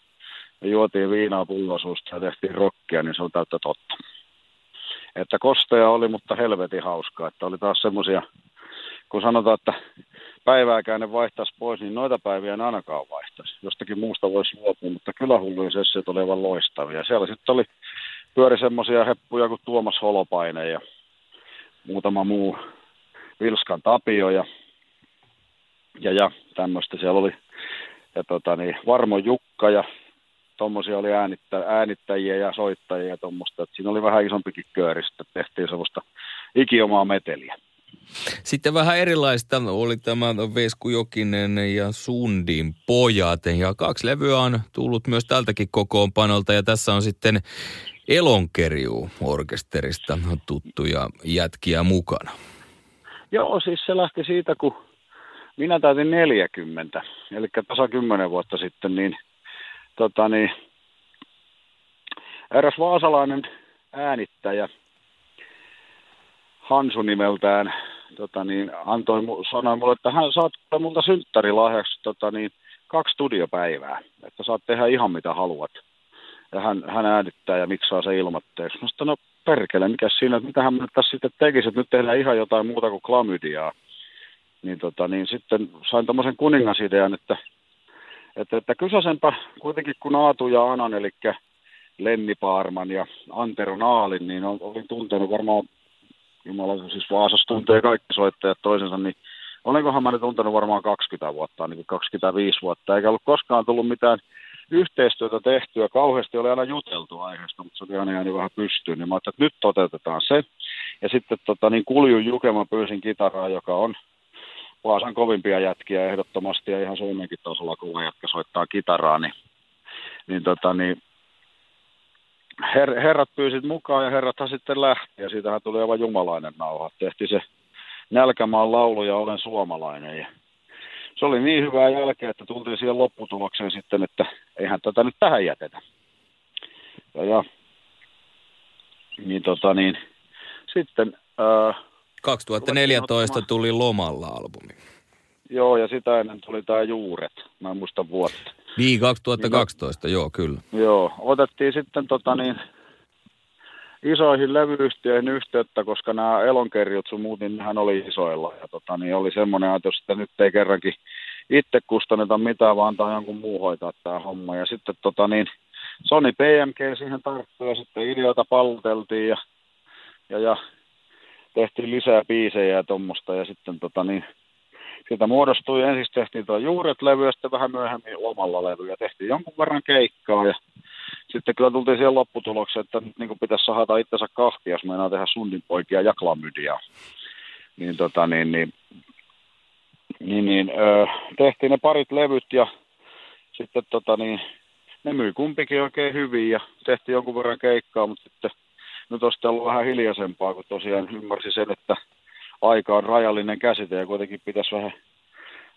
me juotiin viinaa pullosuusta ja tehtiin rockia, niin se on täyttä totta. Että kosteja oli, mutta helvetin hauskaa, että oli taas semmoisia, kun sanotaan, että päivääkään ne vaihtaisi pois, niin noita päiviä en ainakaan vaihtaisi. Jostakin muusta voisi luopua, mutta kylähullujen sessiot oli aivan loistavia. Siellä sitten oli pyöri semmoisia heppuja kuin Tuomas Holopainen ja muutama muu, Vilskan Tapio ja Ja, ja tämmöistä siellä oli, ja tota niin, Varmo Jukka ja tommosia oli äänittä, äänittäjiä ja soittajia ja tommoista, että siinä oli vähän isompikin kööri, sitten tehtiin semmoista ikiomaa meteliä. Sitten vähän erilaista oli tämä Vesku Jokinen ja Sundin pojat, ja kaksi levyä on tullut myös tältäkin kokoonpanolta, ja tässä on sitten Elonkerjuu-orkesterista tuttuja jätkiä mukana. Joo, siis se lähti siitä, kun minä täytin neljäkymmentä, eli tasa kymmenen vuotta sitten, niin, tota niin eräs vaasalainen äänittäjä Hansu nimeltään tota niin, antoi, sanoi mulle, että hän saat multa synttärilahjaksi tota niin, kaksi studiopäivää, että saat tehdä ihan mitä haluat. Ja hän, hän äänittää ja miksaa se ilmatteeksi. Mä sanoin, no perkele, mikä siinä, että mitähän mä tässä sitten tekisin, että nyt tehdään ihan jotain muuta kuin klamydiaa. Niin, tota, niin sitten sain tommoisen kuningasidean, että, että, että kysäsenpä kuitenkin kun Aatu ja Anan, eli Lennipaarman ja Antero Naalin, niin olin tuntenut varmaan, jumala, siis Vaasassa tuntee kaikki soittajat toisensa, niin olenkohan mä nyt tuntenut varmaan kaksikymmentä vuotta, ainakin kaksikymmentäviisi vuotta, eikä ollut koskaan tullut mitään yhteistyötä tehtyä, kauheasti oli aina juteltu aiheesta, mutta se oli aina jäänyt vähän pystyyn, niin mä ajattelin, että nyt toteutetaan se, ja sitten tota, niin Kuljun Juka mä pyysin kitaraa, joka on Vaasan kovimpia jätkiä ehdottomasti ja ihan Suomenkin tasolla kuva jätkä soittaa kitaraa, niin, niin, tota, niin her, herrat pyysit mukaan ja herrathan sitten lähti ja siitähän tuli aivan jumalainen nauha. Tehtiin se Nälkämaan laulu ja Olen suomalainen ja se oli niin hyvää jälkeä, että tultiin siihen lopputulokseen sitten, että eihän tätä nyt tähän jätetä. Ja, ja niin tota niin sitten... Öö, kaksituhattaneljätoista tuli Lomalla albumi. Joo, ja sitä ennen tuli tämä Juuret, mä en muista vuotta. Niin, kaksituhattakaksitoista, joo, kyllä. Joo, otettiin sitten tota niin, isoihin levyyhtiöihin yhteyttä, koska nämä Elonkerjut sun muut, niin nehän oli isoilla. Ja tota niin, oli semmoinen ajatus, että nyt ei kerrankin itse kustanneta mitään, vaan antaa jonkun muu hoitaa tämä homma. Ja sitten tota niin, Sony P M K siihen tarttui ja sitten ideoita palloteltiin ja... ja, ja tehtiin lisää biisejä ja tuommoista, ja sitten tota niin, siitä muodostui, ensiksi tehtiin tuo Juuret-levy, ja sitten vähän myöhemmin Lomalla-levy, ja tehtiin jonkun verran keikkaa, ja sitten kyllä tultiin siihen lopputulokseen, että niin kuin pitäisi saada itsensä kahtia, jos meinaa tehdä Sundin poikia ja klamydiaa. Niin tota niin, niin, niin, niin öö, tehtiin ne parit levyt, ja sitten tota niin, ne myi kumpikin oikein hyvin, ja tehtiin jonkun verran keikkaa, mutta sitten nyt on sitten ollut vähän hiljaisempaa, kun tosiaan ymmärsi sen, että aika on rajallinen käsite ja kuitenkin pitäisi vähän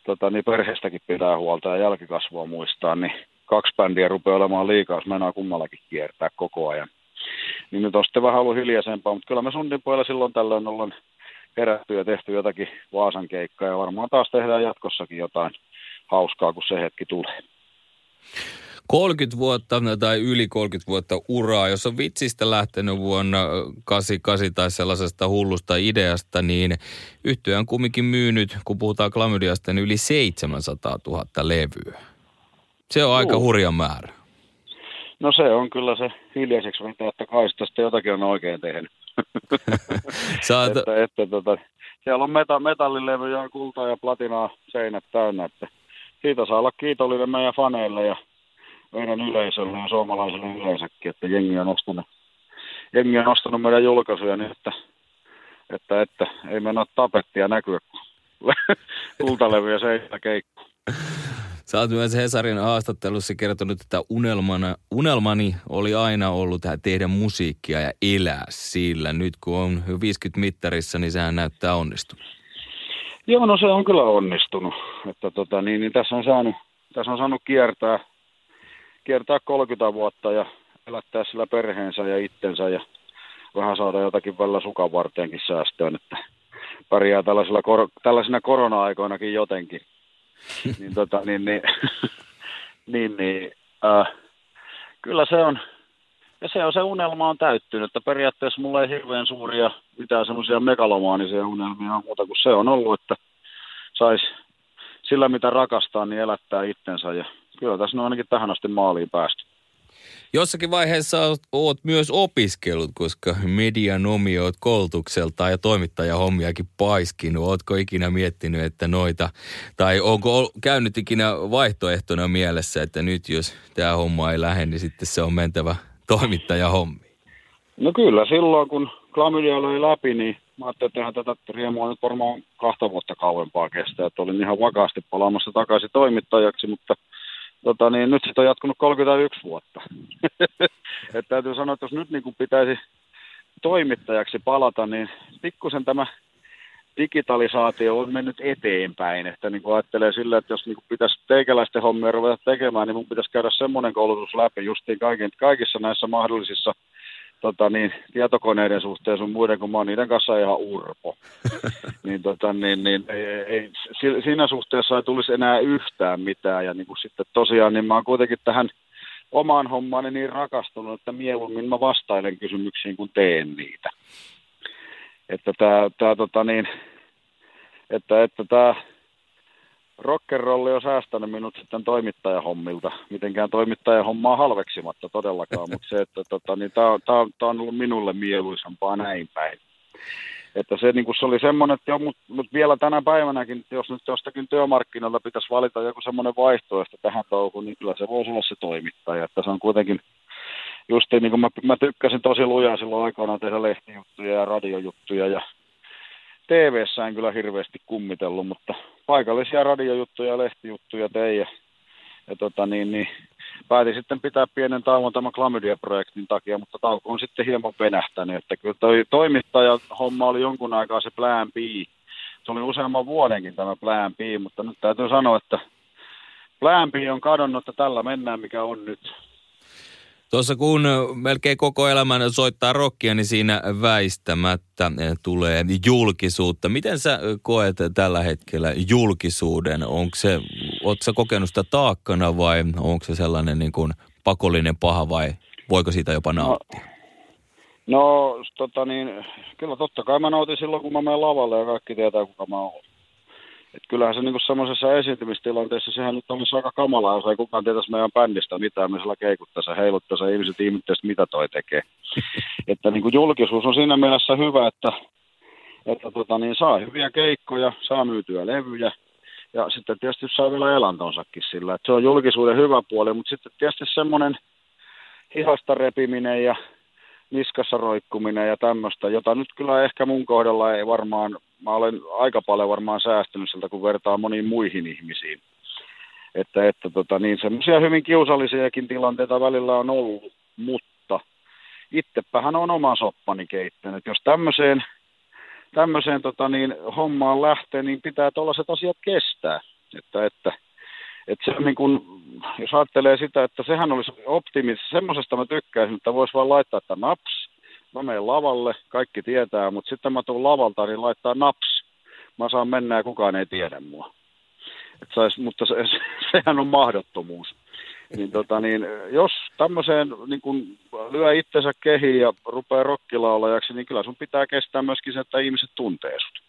tota, niin perheestäkin pitää huolta ja jälkikasvua muistaa, niin kaksi bändiä rupeaa olemaan liikaa, jos mennään kummallakin kiertää koko ajan. niin nyt on sitten vähän ollut hiljaisempaa, mutta kyllä me Sundin pojilla silloin tällöin ollaan herätty ja tehty jotakin Vaasan keikkaa ja varmaan taas tehdään jatkossakin jotain hauskaa, kun se hetki tulee. kolmekymmentä vuotta tai yli kolmekymmentä vuotta uraa, jos on vitsistä lähtenyt vuonna kahdeksankymmentäkahdeksan tai sellaisesta hullusta ideasta, niin yhtye on kumminkin myynyt, kun puhutaan Klamydiasta, niin yli seitsemänsataatuhatta levyä. Se on aika hurja määrä. No se on kyllä se hiljaiseksi vetää, että kai sitä jotakin on oikein tehnyt. Saat... että, että, tota, siellä on meta- metallilevyjä, kultaa ja platinaa seinät täynnä, että siitä saa olla kiitollinen meidän faneille ja meidän yleisölle ja suomalaiselle yleensäkin, että jengi on ostanut, jengi on ostanut meidän julkaisuja niin, että, että, että ei mennä tapettia näkyä, kun kultalevyjä seinä keikku. Sä oot myös Hesarin haastattelussa kertonut, että unelmana, unelmani oli aina ollut tehdä musiikkia ja elää sillä. Nyt kun on jo viisikymmentä mittarissa, niin sehän näyttää onnistunut. Joo, no se on kyllä onnistunut. Että tota, niin, niin tässä on saanut, tässä on saanut kiertää, kiertää kolmekymmentä vuotta ja elättää sillä perheensä ja itsensä ja vähän saada jotakin välillä sukan varteenkin säästöön, että pärjää tällaisilla, tällaisina korona-aikoinakin jotenkin. niin, tota, niin, niin, niin, niin äh, kyllä se on, ja se on, se unelma on täyttynyt, että periaatteessa mulla ei hirveän suuria mitään semmoisia megalomaanisia unelmia on muuta kuin se on ollut, että saisi sillä mitä rakastaa, niin elättää itsensä, ja kyllä tässä on ainakin tähän asti maaliin päästy. Jossakin vaiheessa oot myös opiskellut, koska medianomi oot koulutukseltaan ja toimittajahommiakin paiskinut. Ootko ikinä miettinyt, että noita, tai onko käynyt ikinä vaihtoehtona mielessä, että nyt jos tämä homma ei lähde, niin sitten se on mentävä toimittajahommi? No kyllä, silloin kun Klamydia löi läpi, niin mä ajattelin, että tätä riemua nyt varmaan kahta vuotta kauempaa kestää. Että olin ihan vakaasti palaamassa takaisin toimittajaksi, mutta... Tota, niin nyt sitten on jatkunut kolmekymmentäyksi vuotta. Että täytyy sanoa, että jos nyt niin kun pitäisi toimittajaksi palata, niin pikkusen tämä digitalisaatio on mennyt eteenpäin. Että niin kun ajattelee sillä, että jos niin kun pitäisi teikäläisten hommia ruveta tekemään, niin mun pitäisi käydä semmoinen koulutus läpi justiin kaikissa näissä mahdollisissa tota, niin, tietokoneiden suhteen sun muiden, kun mä oon niiden kanssa ihan urpo. niin, tota, niin, niin, ei, ei, siinä suhteessa ei tulisi enää yhtään mitään. Ja niin kuin sitten tosiaan, niin mä oon kuitenkin tähän omaan hommaani niin rakastunut, että mieluummin mä vastailen kysymyksiin, kun teen niitä. Että tää, tää, tota, niin, että, että tää rock'n'rolli on säästänyt minut sitten toimittajahommilta. Mitenkään toimittajahommaa halveksimatta todellakaan, mutta se, että tota, niin tämä on, on ollut minulle mieluisampaa näin päin. Että se, niin se oli semmoinen, että jo, mut, mut vielä tänä päivänäkin, jos nyt jostakin työmarkkinoilla pitäisi valita joku semmoinen vaihtoehto tähän touhuun, niin kyllä se voisi olla se toimittaja. Että se on kuitenkin, justiin niin kuin mä, mä tykkäsin tosi lujaa silloin aikanaan tehdä lehtijuttuja ja radiojuttuja ja T V:ssä en kyllä hirveästi kummitellut, mutta paikallisia radiojuttuja ja lehtijuttuja tein. Ja, ja tota niin, niin päätin sitten pitää pienen tauon tämän Klamydia-projektin takia, mutta tauko on sitten hieman venähtänyt. Että kyllä toi toimittajahomma oli jonkun aikaa se plan B. Se oli useamman vuodenkin tämä plan B, mutta nyt täytyy sanoa, että plan B on kadonnut, että tällä mennään mikä on nyt. Tuossa kun melkein koko elämän soittaa rockia, niin siinä väistämättä tulee julkisuutta. Miten sä koet tällä hetkellä julkisuuden? Onko se, ootko sä kokenut sitä taakkana vai onko se sellainen niin kuin pakollinen paha vai voiko siitä jopa nauttia? No, no tota niin, kyllä totta kai mä nautin silloin, kun mä menen lavalle ja kaikki tietää, kuka mä oon. Et kyllähän se niinku semmoisessa esiintymistilanteessa, sehän nyt olisi aika kamalaa, jos ei kukaan tietäisi meidän bändistä mitään, me siellä keikuttaisiin, heiluttaisiin, ihmiset ihmettelisiin, mitä toi tekee. Että niinku julkisuus on siinä mielessä hyvä, että, että tota niin, saa hyviä keikkoja, saa myytyä levyjä ja sitten tietysti saa vielä elantonsakin sillä. Et se on julkisuuden hyvä puoli, mutta sitten tietysti semmoinen hihasta repiminen ja niskassa roikkuminen ja tämmöistä, jota nyt kyllä ehkä mun kohdalla ei varmaan, mä olen aika paljon varmaan säästynyt siltä, kun vertaa moniin muihin ihmisiin. Että, että tota, niin semmoisia hyvin kiusallisiakin tilanteita välillä on ollut, mutta itsepähän on oma soppani keittänyt. Jos tämmöiseen, tämmöiseen tota, niin, hommaan lähtee, niin pitää tollaiset asiat kestää. Että, että, että se, niin kun, jos ajattelee sitä, että sehän olisi optimi, semmoisesta mä tykkäisin, että voisi vaan laittaa, että naps, mä menen lavalle, kaikki tietää, mutta sitten mä tuun lavalta, niin laittaa naps. Mä saan mennä ja kukaan ei tiedä mua. Et sais, mutta se, sehän on mahdottomuus. Niin, tota, niin, jos tämmöiseen niin kun lyö itsensä kehiin ja rupeaa rokkilaulajaksi, niin kyllä sun pitää kestää myöskin se, että ihmiset tuntee sut.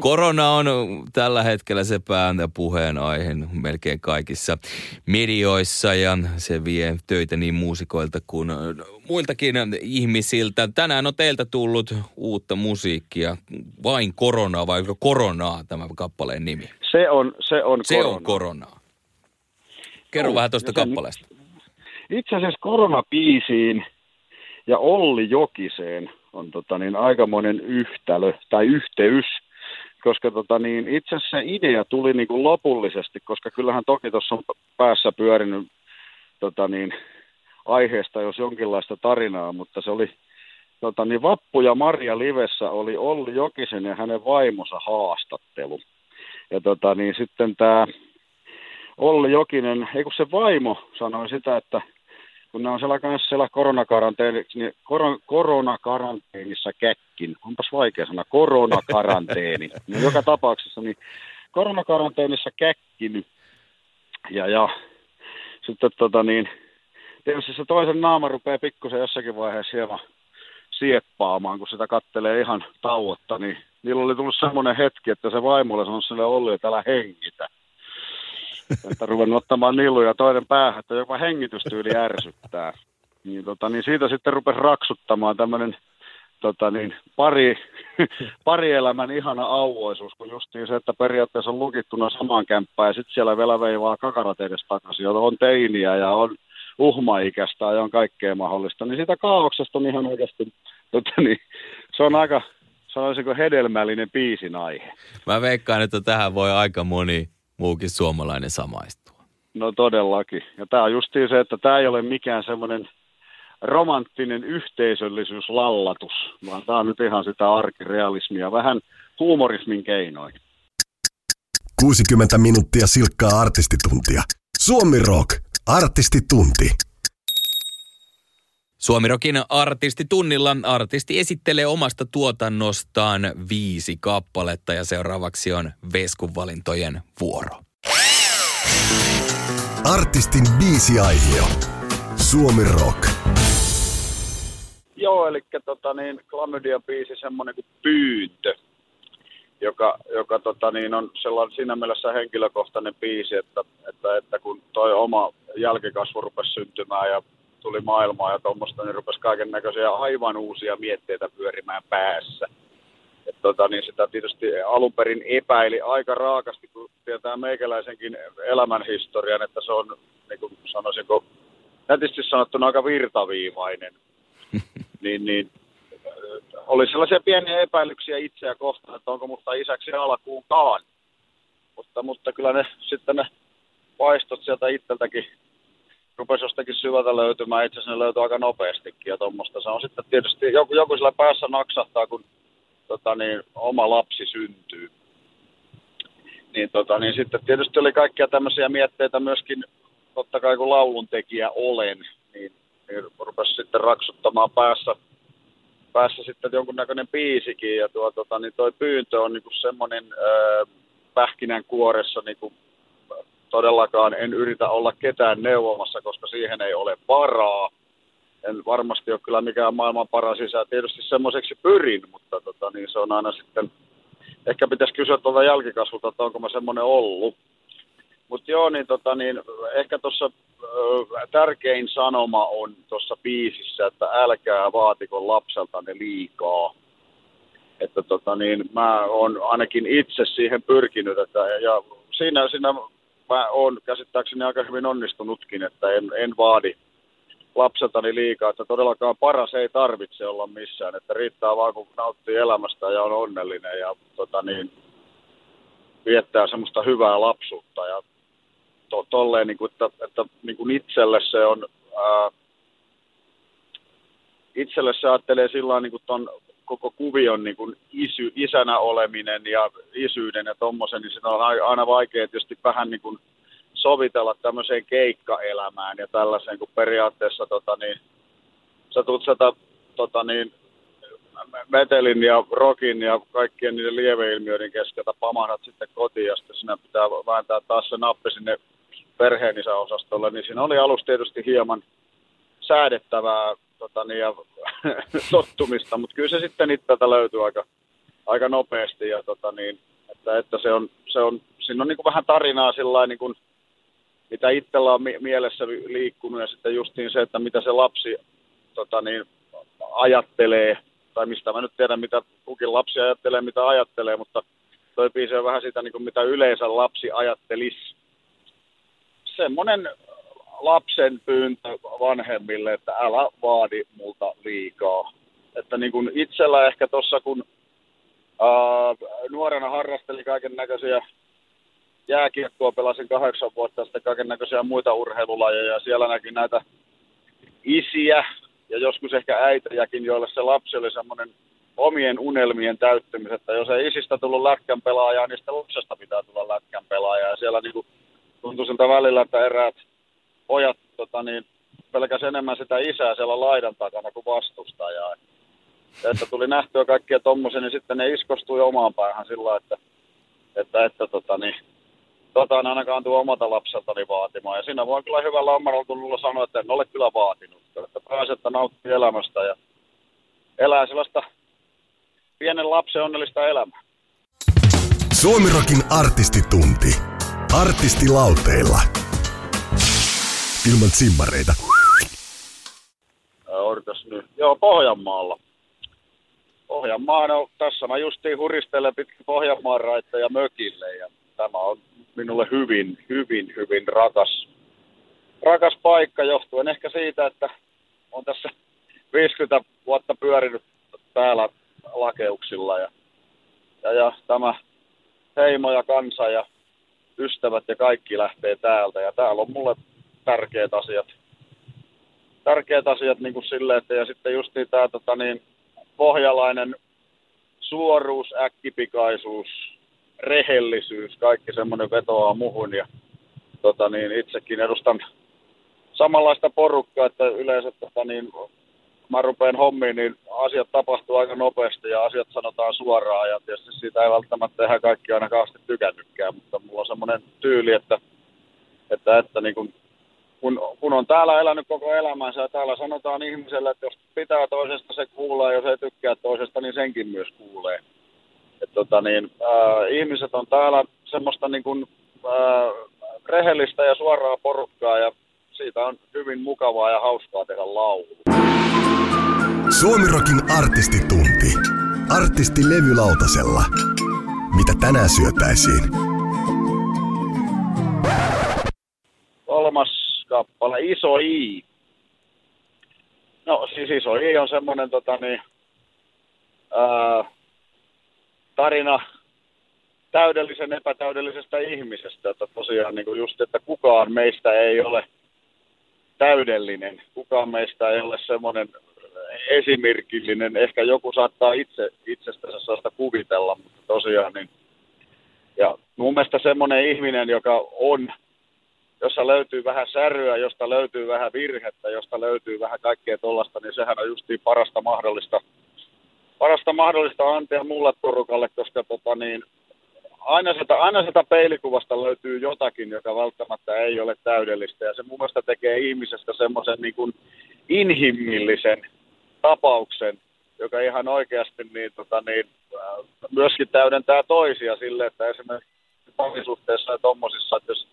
Korona on tällä hetkellä se pääntä puheenaihe melkein kaikissa medioissa ja se vie töitä niin muusikoilta kuin muiltakin ihmisiltä. Tänään on teiltä tullut uutta musiikkia, vain koronaa vai koronaa tämä kappaleen nimi? Se on, se on se koronaa. On koronaa. Kerro on, vähän tuosta kappaleesta. Itse asiassa koronabiisiin ja Olli Jokiseen on tota niin, aikamoinen yhtälö tai yhteys. Koska tota niin, itse asiassa se idea tuli niin kuin lopullisesti, koska kyllähän toki tuossa on päässä pyörinyt tota niin, aiheesta jos jonkinlaista tarinaa, mutta se oli tota niin, Vappu ja Maria Livessä oli Olli Jokisen ja hänen vaimonsa haastattelu. Ja tota niin, sitten tämä Olli Jokinen, ei kun se vaimo sanoi sitä, että kun ne on siellä kanssa siellä koronakaranteenissä, niin koron, koronakaranteenissa käkkin. Onpas vaikea sana, koronakaranteeni. No, joka tapauksessa niin koronakaranteenissa käkkin. Ja, ja sitten tota niin, tietysti se toisen naama rupeaa pikkusen jossakin vaiheessa hieman sieppaamaan, kun sitä kattelee ihan tauotta. Niin niillä oli tullut semmoinen hetki, että se vaimolle sanoi sille Olli, että älä hengitä. Että ruvennut ottamaan niluja toinen päähän, että jopa hengitystyyli ärsyttää. Niin, tota, niin siitä sitten rupesi raksuttamaan tämmöinen tota, niin, pari, parielämän ihana auvoisuus, kun justiin se, että periaatteessa on lukittuna samaan kämppään ja sitten siellä vielä veivaa kakarat edes takaisin, jota on teiniä ja on uhmaikäistä ja on kaikkea mahdollista. Niin siitä kaauksesta on ihan oikeasti, tota, niin, se on aika, sanoisinko, hedelmällinen biisin aihe. Mä veikkaan, että tähän voi aika moni muukin suomalainen samaistua. No todellakin. Ja tämä on justiin se, että tämä ei ole mikään semmoinen romanttinen yhteisöllisyyslallatus, vaan tämä on nyt ihan sitä arkirealismia, vähän huumorismin keinoin. kuusikymmentä minuuttia silkkaa artistituntia. Suomi Rock, artistitunti. Suomirokin artistitunnilla artisti esittelee omasta tuotannostaan viisi kappaletta ja seuraavaksi on Veskun valintojen vuoro. Artistin biisiaihio. Suomi Rock. Joo, eli tota niin, Klamydia-biisi semmoinen kuin Pyyntö, joka, joka tota niin, on sellainen siinä mielessä henkilökohtainen biisi, että, että, että kun toi oma jälkikasvu rupesi syntymään ja tuli maailmaa ja tuommoista, niin rupesi kaiken näköisiä aivan uusia mietteitä pyörimään päässä. Et tota, niin sitä tietysti alun perin epäili aika raakasti, kun tietää meikäläisenkin elämänhistorian, että se on, niin kuin sanoisinko, nätisti sanottuna aika virtaviivainen. niin, niin, oli sellaisia pieniä epäilyksiä itseä kohtaan, että onko musta isäksi alkuunkaan. Mutta, mutta kyllä ne sitten ne paistot sieltä itseltäkin rupesi jostakin syvältä löytymään, itse asiassa ne löytyi aika nopeastikin ja tuommoista. Se on sitten tietysti, joku, joku sillä päässä naksahtaa, kun tota niin, oma lapsi syntyy. Niin, tota niin, sitten tietysti oli kaikkia tämmöisiä mietteitä myöskin, totta kai kun lauluntekijä olen, niin, niin rupesi sitten raksuttamaan päässä, päässä sitten jonkunnäköinen biisikin. Ja tuo tota niin, toi Pyyntö on niinku semmoinen öö, pähkinänkuoressa niinku, todellakaan en yritä olla ketään neuvomassa, koska siihen ei ole varaa. En varmasti ole kyllä mikään maailman paras isä. Tietysti semmoiseksi pyrin, mutta tota, niin se on aina sitten, ehkä pitäisi kysyä tuolta jälkikasvulta, että onko mä semmoinen ollut. Mutta joo, niin, tota, niin ehkä tuossa tärkein sanoma on tuossa biisissä, että älkää vaatiko lapseltanne liikaa. Että tota, niin, mä oon ainakin itse siihen pyrkinyt, että ja siinä siinä... Mä oon käsittääkseni aika hyvin onnistunutkin, että en, en vaadi lapseltani liikaa, että todellakaan paras ei tarvitse olla missään, että riittää vaan kun nauttii elämästä ja on onnellinen ja tota niin, viettää semmoista hyvää lapsuutta ja to, tolleen, niin kuin, että, että niin kuin itselle se on, ää, itselle se ajattelee sillä niin kuin ton koko kuvion niin kuin isy, isänä oleminen ja isyyden ja tommoisen, niin siinä on aina vaikea tietysti vähän niin kuin sovitella tämmöiseen keikkaelämään ja tällaiseen, kun periaatteessa tota niin, sä tulet sieltä tota niin, metelin ja rokin ja kaikkien niiden lieveilmiöiden keskeltä pamahdat sitten kotiin ja sitten sinä pitää vääntää taas se nappi sinne perheenisäosastolle, niin siinä oli alussa tietysti hieman säädettävää totani, ja tottumista, mutta kyllä se sitten itseltä löytyy aika, aika nopeasti ja totani, että, että se on, se on, siinä on niin kuin vähän tarinaa sillain niin kuin mitä itsellä on mielessä liikkunut ja sitten justiin se, että mitä se lapsi tota niin, ajattelee, tai mistä mä nyt tiedän, mitä kukin lapsi ajattelee, mitä ajattelee, mutta toi biisi on vähän sitä, niin kuin mitä yleensä lapsi ajattelisi. Semmoinen lapsen pyyntö vanhemmille, että älä vaadi multa liikaa. Että niin kuin itsellä ehkä tuossa, kun ää, nuorena harrasteli kaiken näköisiä jääkiekkoa, pelasin kahdeksan vuotta sitten kaiken näköisiä muita urheilulajeja ja siellä näki näitä isiä ja joskus ehkä äitäjäkin, joille se lapsi oli semmoinen omien unelmien täyttymys, että jos ei isistä tullut lätkän pelaajaa, niin sitten lapsesta pitää tulla lätkän pelaaja ja siellä niinku tuntui siltä välillä, että eräät pojat tota niin, pelkäsi enemmän sitä isää siellä laidan takana kuin vastustajaa. Ja että tuli nähtyä kaikkia tommosia, niin sitten ne iskostui omaan päähän sillä, että että, että tota niin Tota en ainakaan tuu omalta lapseltani vaatimaan. Ja siinä voi kyllä hyvällä omalla tunnolla sanoa, että en ole kyllä vaatinut. Että pääsettä nauttii elämästä ja elää sellaista pienen lapsen onnellista elämää. Suomirokin artistitunti. Artistilauteilla. Ilman simmareita. Odotas nyt. Joo, Pohjanmaalla. Pohjanmaa, no tässä mä justiin huristelen pitkin Pohjanmaan raitteja mökille ja tämä on minulle hyvin, hyvin, hyvin rakas, rakas paikka johtuen ehkä siitä, että olen tässä viisikymmentä vuotta pyörinyt täällä Lakeuksilla ja, ja, ja tämä heimo ja kansa ja ystävät ja kaikki lähtee täältä ja täällä on mulle tärkeät asiat, tärkeät asiat niin kuin silleen, että ja sitten just niin tämä tota niin, pohjalainen suoruus, äkkipikaisuus, rehellisyys, kaikki semmoinen vetoaa muhun ja tota niin, itsekin edustan samanlaista porukkaa, että yleensä tota niin, mä rupean hommiin, niin asiat tapahtuu aika nopeasti ja asiat sanotaan suoraan ja tietysti siitä ei välttämättä ihan kaikki aina kauheasti tykännytkään, mutta mulla on semmoinen tyyli, että, että, että niin kun, kun, kun on täällä elänyt koko elämänsä ja täällä sanotaan ihmiselle, että jos pitää toisesta se kuulee, jos ei tykkää toisesta, niin senkin myös kuulee. Että tota niin, äh, ihmiset on täällä semmoista niin kuin, äh, rehellistä ja suoraa porukkaa ja siitä on hyvin mukavaa ja hauskaa tehdä laulu. Suomirokin artistitunti. Artisti levylautasella. Mitä tänään syötäisiin? Kolmas kappale, Iso I. No siis Iso I on semmoinen tota niin... Äh, tarina täydellisen epätäydellisestä ihmisestä, että tosiaan niin kuin just, että kukaan meistä ei ole täydellinen, kukaan meistä ei ole semmoinen esimerkillinen, ehkä joku saattaa itse, itsestänsä saada kuvitella, mutta tosiaan niin, ja mun mielestä semmoinen ihminen, joka on, jossa löytyy vähän särryä, josta löytyy vähän virhettä, josta löytyy vähän kaikkea tollaista, niin sehän on justiin parasta mahdollista Parasta mahdollista antia mulle porukalle, koska tota niin, aina, sitä, aina sitä peilikuvasta löytyy jotakin, joka välttämättä ei ole täydellistä. Ja se mun mielestä tekee ihmisestä semmoisen niin kuin inhimillisen tapauksen, joka ihan oikeasti niin, tota niin, myöskin täydentää toisia sille, että esimerkiksi parisuhteessa ja tommosissa, että jos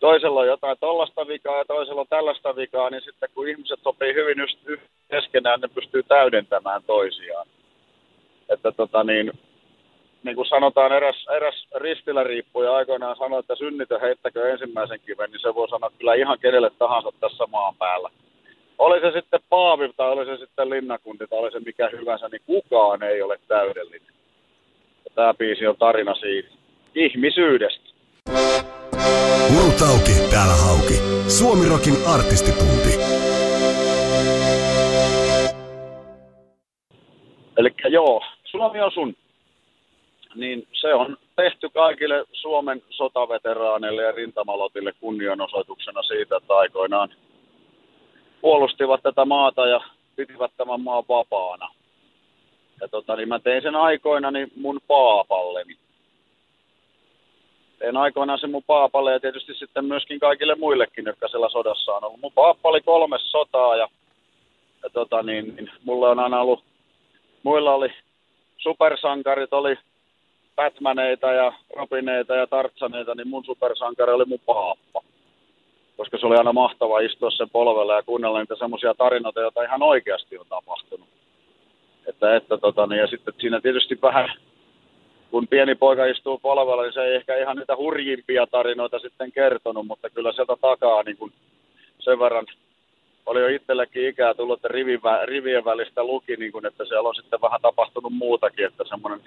toisella on jotain tollaista vikaa ja toisella on tällaista vikaa, niin sitten kun ihmiset sopii hyvin keskenään, ne pystyy täydentämään toisiaan. Että tota niin, niin kuin sanotaan, eräs, eräs ristiläriippuja aikoinaan sanoi, että synnitön heittäkö ensimmäisen kiven, niin se voi sanoa kyllä ihan kenelle tahansa tässä maan päällä. Oli se sitten paavi tai oli se sitten linnakunti tai oli se mikä hyvänsä, niin kukaan ei ole täydellinen. Ja tämä biisi on tarina siitä ihmisyydestä. Purut auki, täällä hauki. Suomirokin artistitunti. Elikkä joo, Suomi on sun. Niin se on tehty kaikille Suomen sotaveteraaneille ja rintamalotille kunnianosoituksena siitä, että aikoinaan puolustivat tätä maata ja pitivät tämän maan vapaana. Ja tota, niin mä tein sen aikoinani mun paapalleni. Tein aikoinaan sen mun paapalle ja tietysti sitten myöskin kaikille muillekin, jotka siellä sodassa on ollut. Mun paappa oli kolme sotaa ja, ja tota, niin, niin, mulla on aina ollut, muilla oli supersankarit, oli Batmaneita ja Robineita ja Tartsaneita, niin mun supersankari oli mun paappa. Koska se oli aina mahtava istua sen polvella ja kuunnella niitä semmoisia tarinoita, joita ihan oikeasti on tapahtunut. Että, että, tota, niin, ja sitten siinä tietysti vähän, kun pieni poika istuu polvella, niin se ei ehkä ihan niitä hurjimpia tarinoita sitten kertonut, mutta kyllä sieltä takaa niin kun sen verran oli jo itsellekin ikää tullut, että rivin, rivien välistä luki, niin kun, että siellä on sitten vähän tapahtunut muutakin, että semmoinen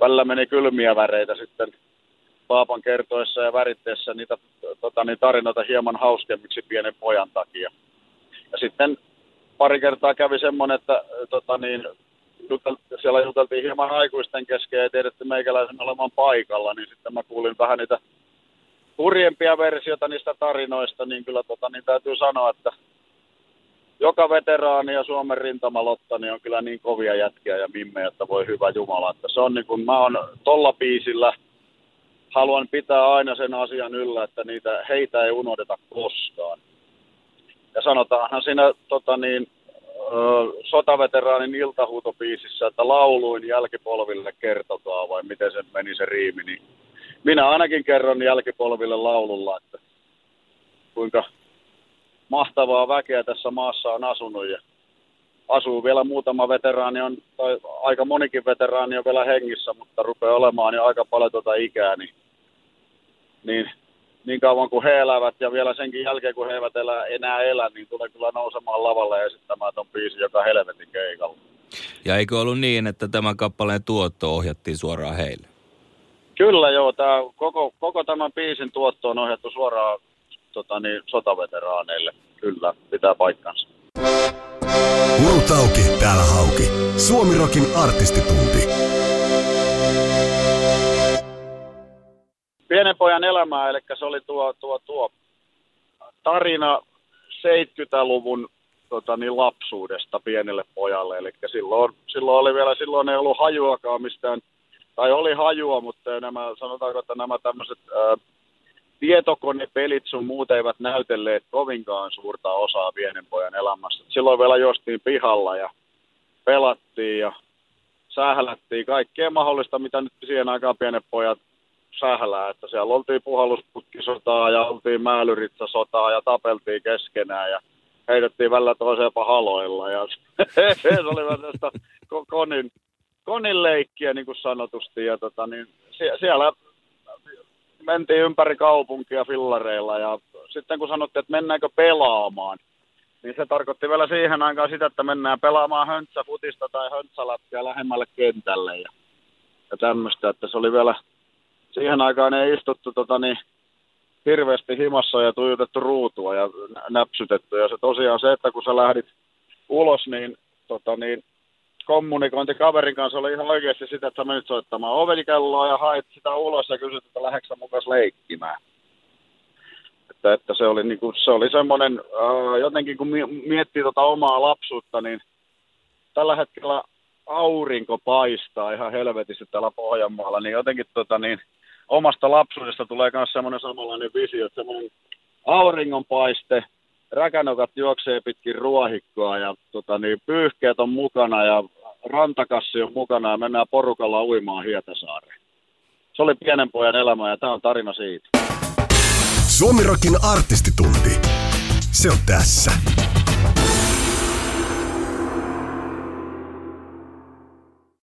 välillä meni kylmiä väreitä sitten paapan kertoessa ja väritteessä niitä tota, niin tarinoita hieman hauskemmiksi pienen pojan takia. Ja sitten pari kertaa kävi semmoinen, että tota, niin, jutelt- siellä juteltiin hieman aikuisten kesken ja tiedetty meikäläisen olemaan paikalla, niin sitten mä kuulin vähän niitä hurjempia versioita niistä tarinoista, niin kyllä tota, niin täytyy sanoa, että joka veteraani ja Suomen rintamalotta niin on kyllä niin kovia jätkiä ja mimmejä, että voi hyvä Jumala. Että se on niin kuin, mä oon tolla biisillä, haluan pitää aina sen asian yllä, että niitä, heitä ei unohdeta koskaan. Ja sanotaanhan siinä tota niin, ö, sotaveteraanin iltahuutobiisissä, että lauluin jälkipolville kertokaa, vai miten se meni se riimi. Niin minä ainakin kerron jälkipolville laululla, että kuinka mahtavaa väkeä tässä maassa on asunut ja asuu vielä muutama veteraani, on, tai aika monikin veteraani on vielä hengissä, mutta rupeaa olemaan jo aika paljon tuota ikää. Niin, niin, niin kauan kuin he elävät ja vielä senkin jälkeen kun he eivät elä, enää elä, niin tulee kyllä nousemaan lavalle ja esittämään ton biisin joka helvetin keikalla. Ja eikö ollut niin, että tämän kappaleen tuotto ohjattiin suoraan heille? Kyllä joo, tää, koko, koko tämän biisin tuotto on ohjattu suoraan tota niin, sotaveteraaneille. Kyllä, pitää paikkansa. Murut auki, täällä hauki. Suomirokin artistitunti. Pienen pojan elämää, eli se oli tuo, tuo, tuo tarina seitsemänkymmentäluvun tota, niin lapsuudesta pienelle pojalle. Eli silloin, silloin oli vielä, silloin ei ollut hajuakaan mistään, tai oli hajua, mutta nämä, sanotaanko, että nämä tämmöiset tietokonepelit sun muut eivät näytelleet kovinkaan suurta osaa pienen pojan elämästä. Silloin vielä juostiin pihalla ja pelattiin ja sählättiin kaikkea mahdollista, mitä nyt siihen aikaan pienet pojat sählää. Että siellä oltiin puhallusputkisotaa ja oltiin määlyritsäsotaa ja tapeltiin keskenään ja heitettiin välillä toiseen pahaloilla. Ja se oli vähän tästä konin, konin leikkiä, niin kuin sanotusti. Ja tota, niin siellä mentiin ympäri kaupunkia fillareilla ja sitten kun sanottiin, että mennäänkö pelaamaan, niin se tarkoitti vielä siihen aikaan sitä, että mennään pelaamaan höntsäfutista tai höntsälättiä lähemmälle kentälle ja, ja tämmöistä, että se oli vielä, siihen aikaan ei istuttu tota, niin, hirveästi himassa ja tuijotettu ruutua ja näpsytetty ja se tosiaan se, että kun sä lähdit ulos, niin, tota, niin kommunikointi kaverin kanssa oli ihan oikeasti sitä, että sä menit soittamaan ovelikelloa ja hait sitä ulos ja kysyt, että lähdetkö sä mukaan leikkimään. Että, että se oli, niin kuin, se oli semmoinen, äh, jotenkin kun miettii tota omaa lapsuutta, niin tällä hetkellä aurinko paistaa ihan helvetissä täällä Pohjanmaalla, niin jotenkin tota, niin, omasta lapsuudesta tulee myös semmoinen samanlainen visio, että semmoinen auringonpaiste, räkänokat juoksee pitkin ruohikkoa ja tota, niin, pyyhkeet on mukana ja rantakassi on mukana ja mennään porukalla uimaan Hietasaareen. Se oli pienen pojan elämä ja tämä on tarina siitä. Suomirokin artistitunti. Se on tässä.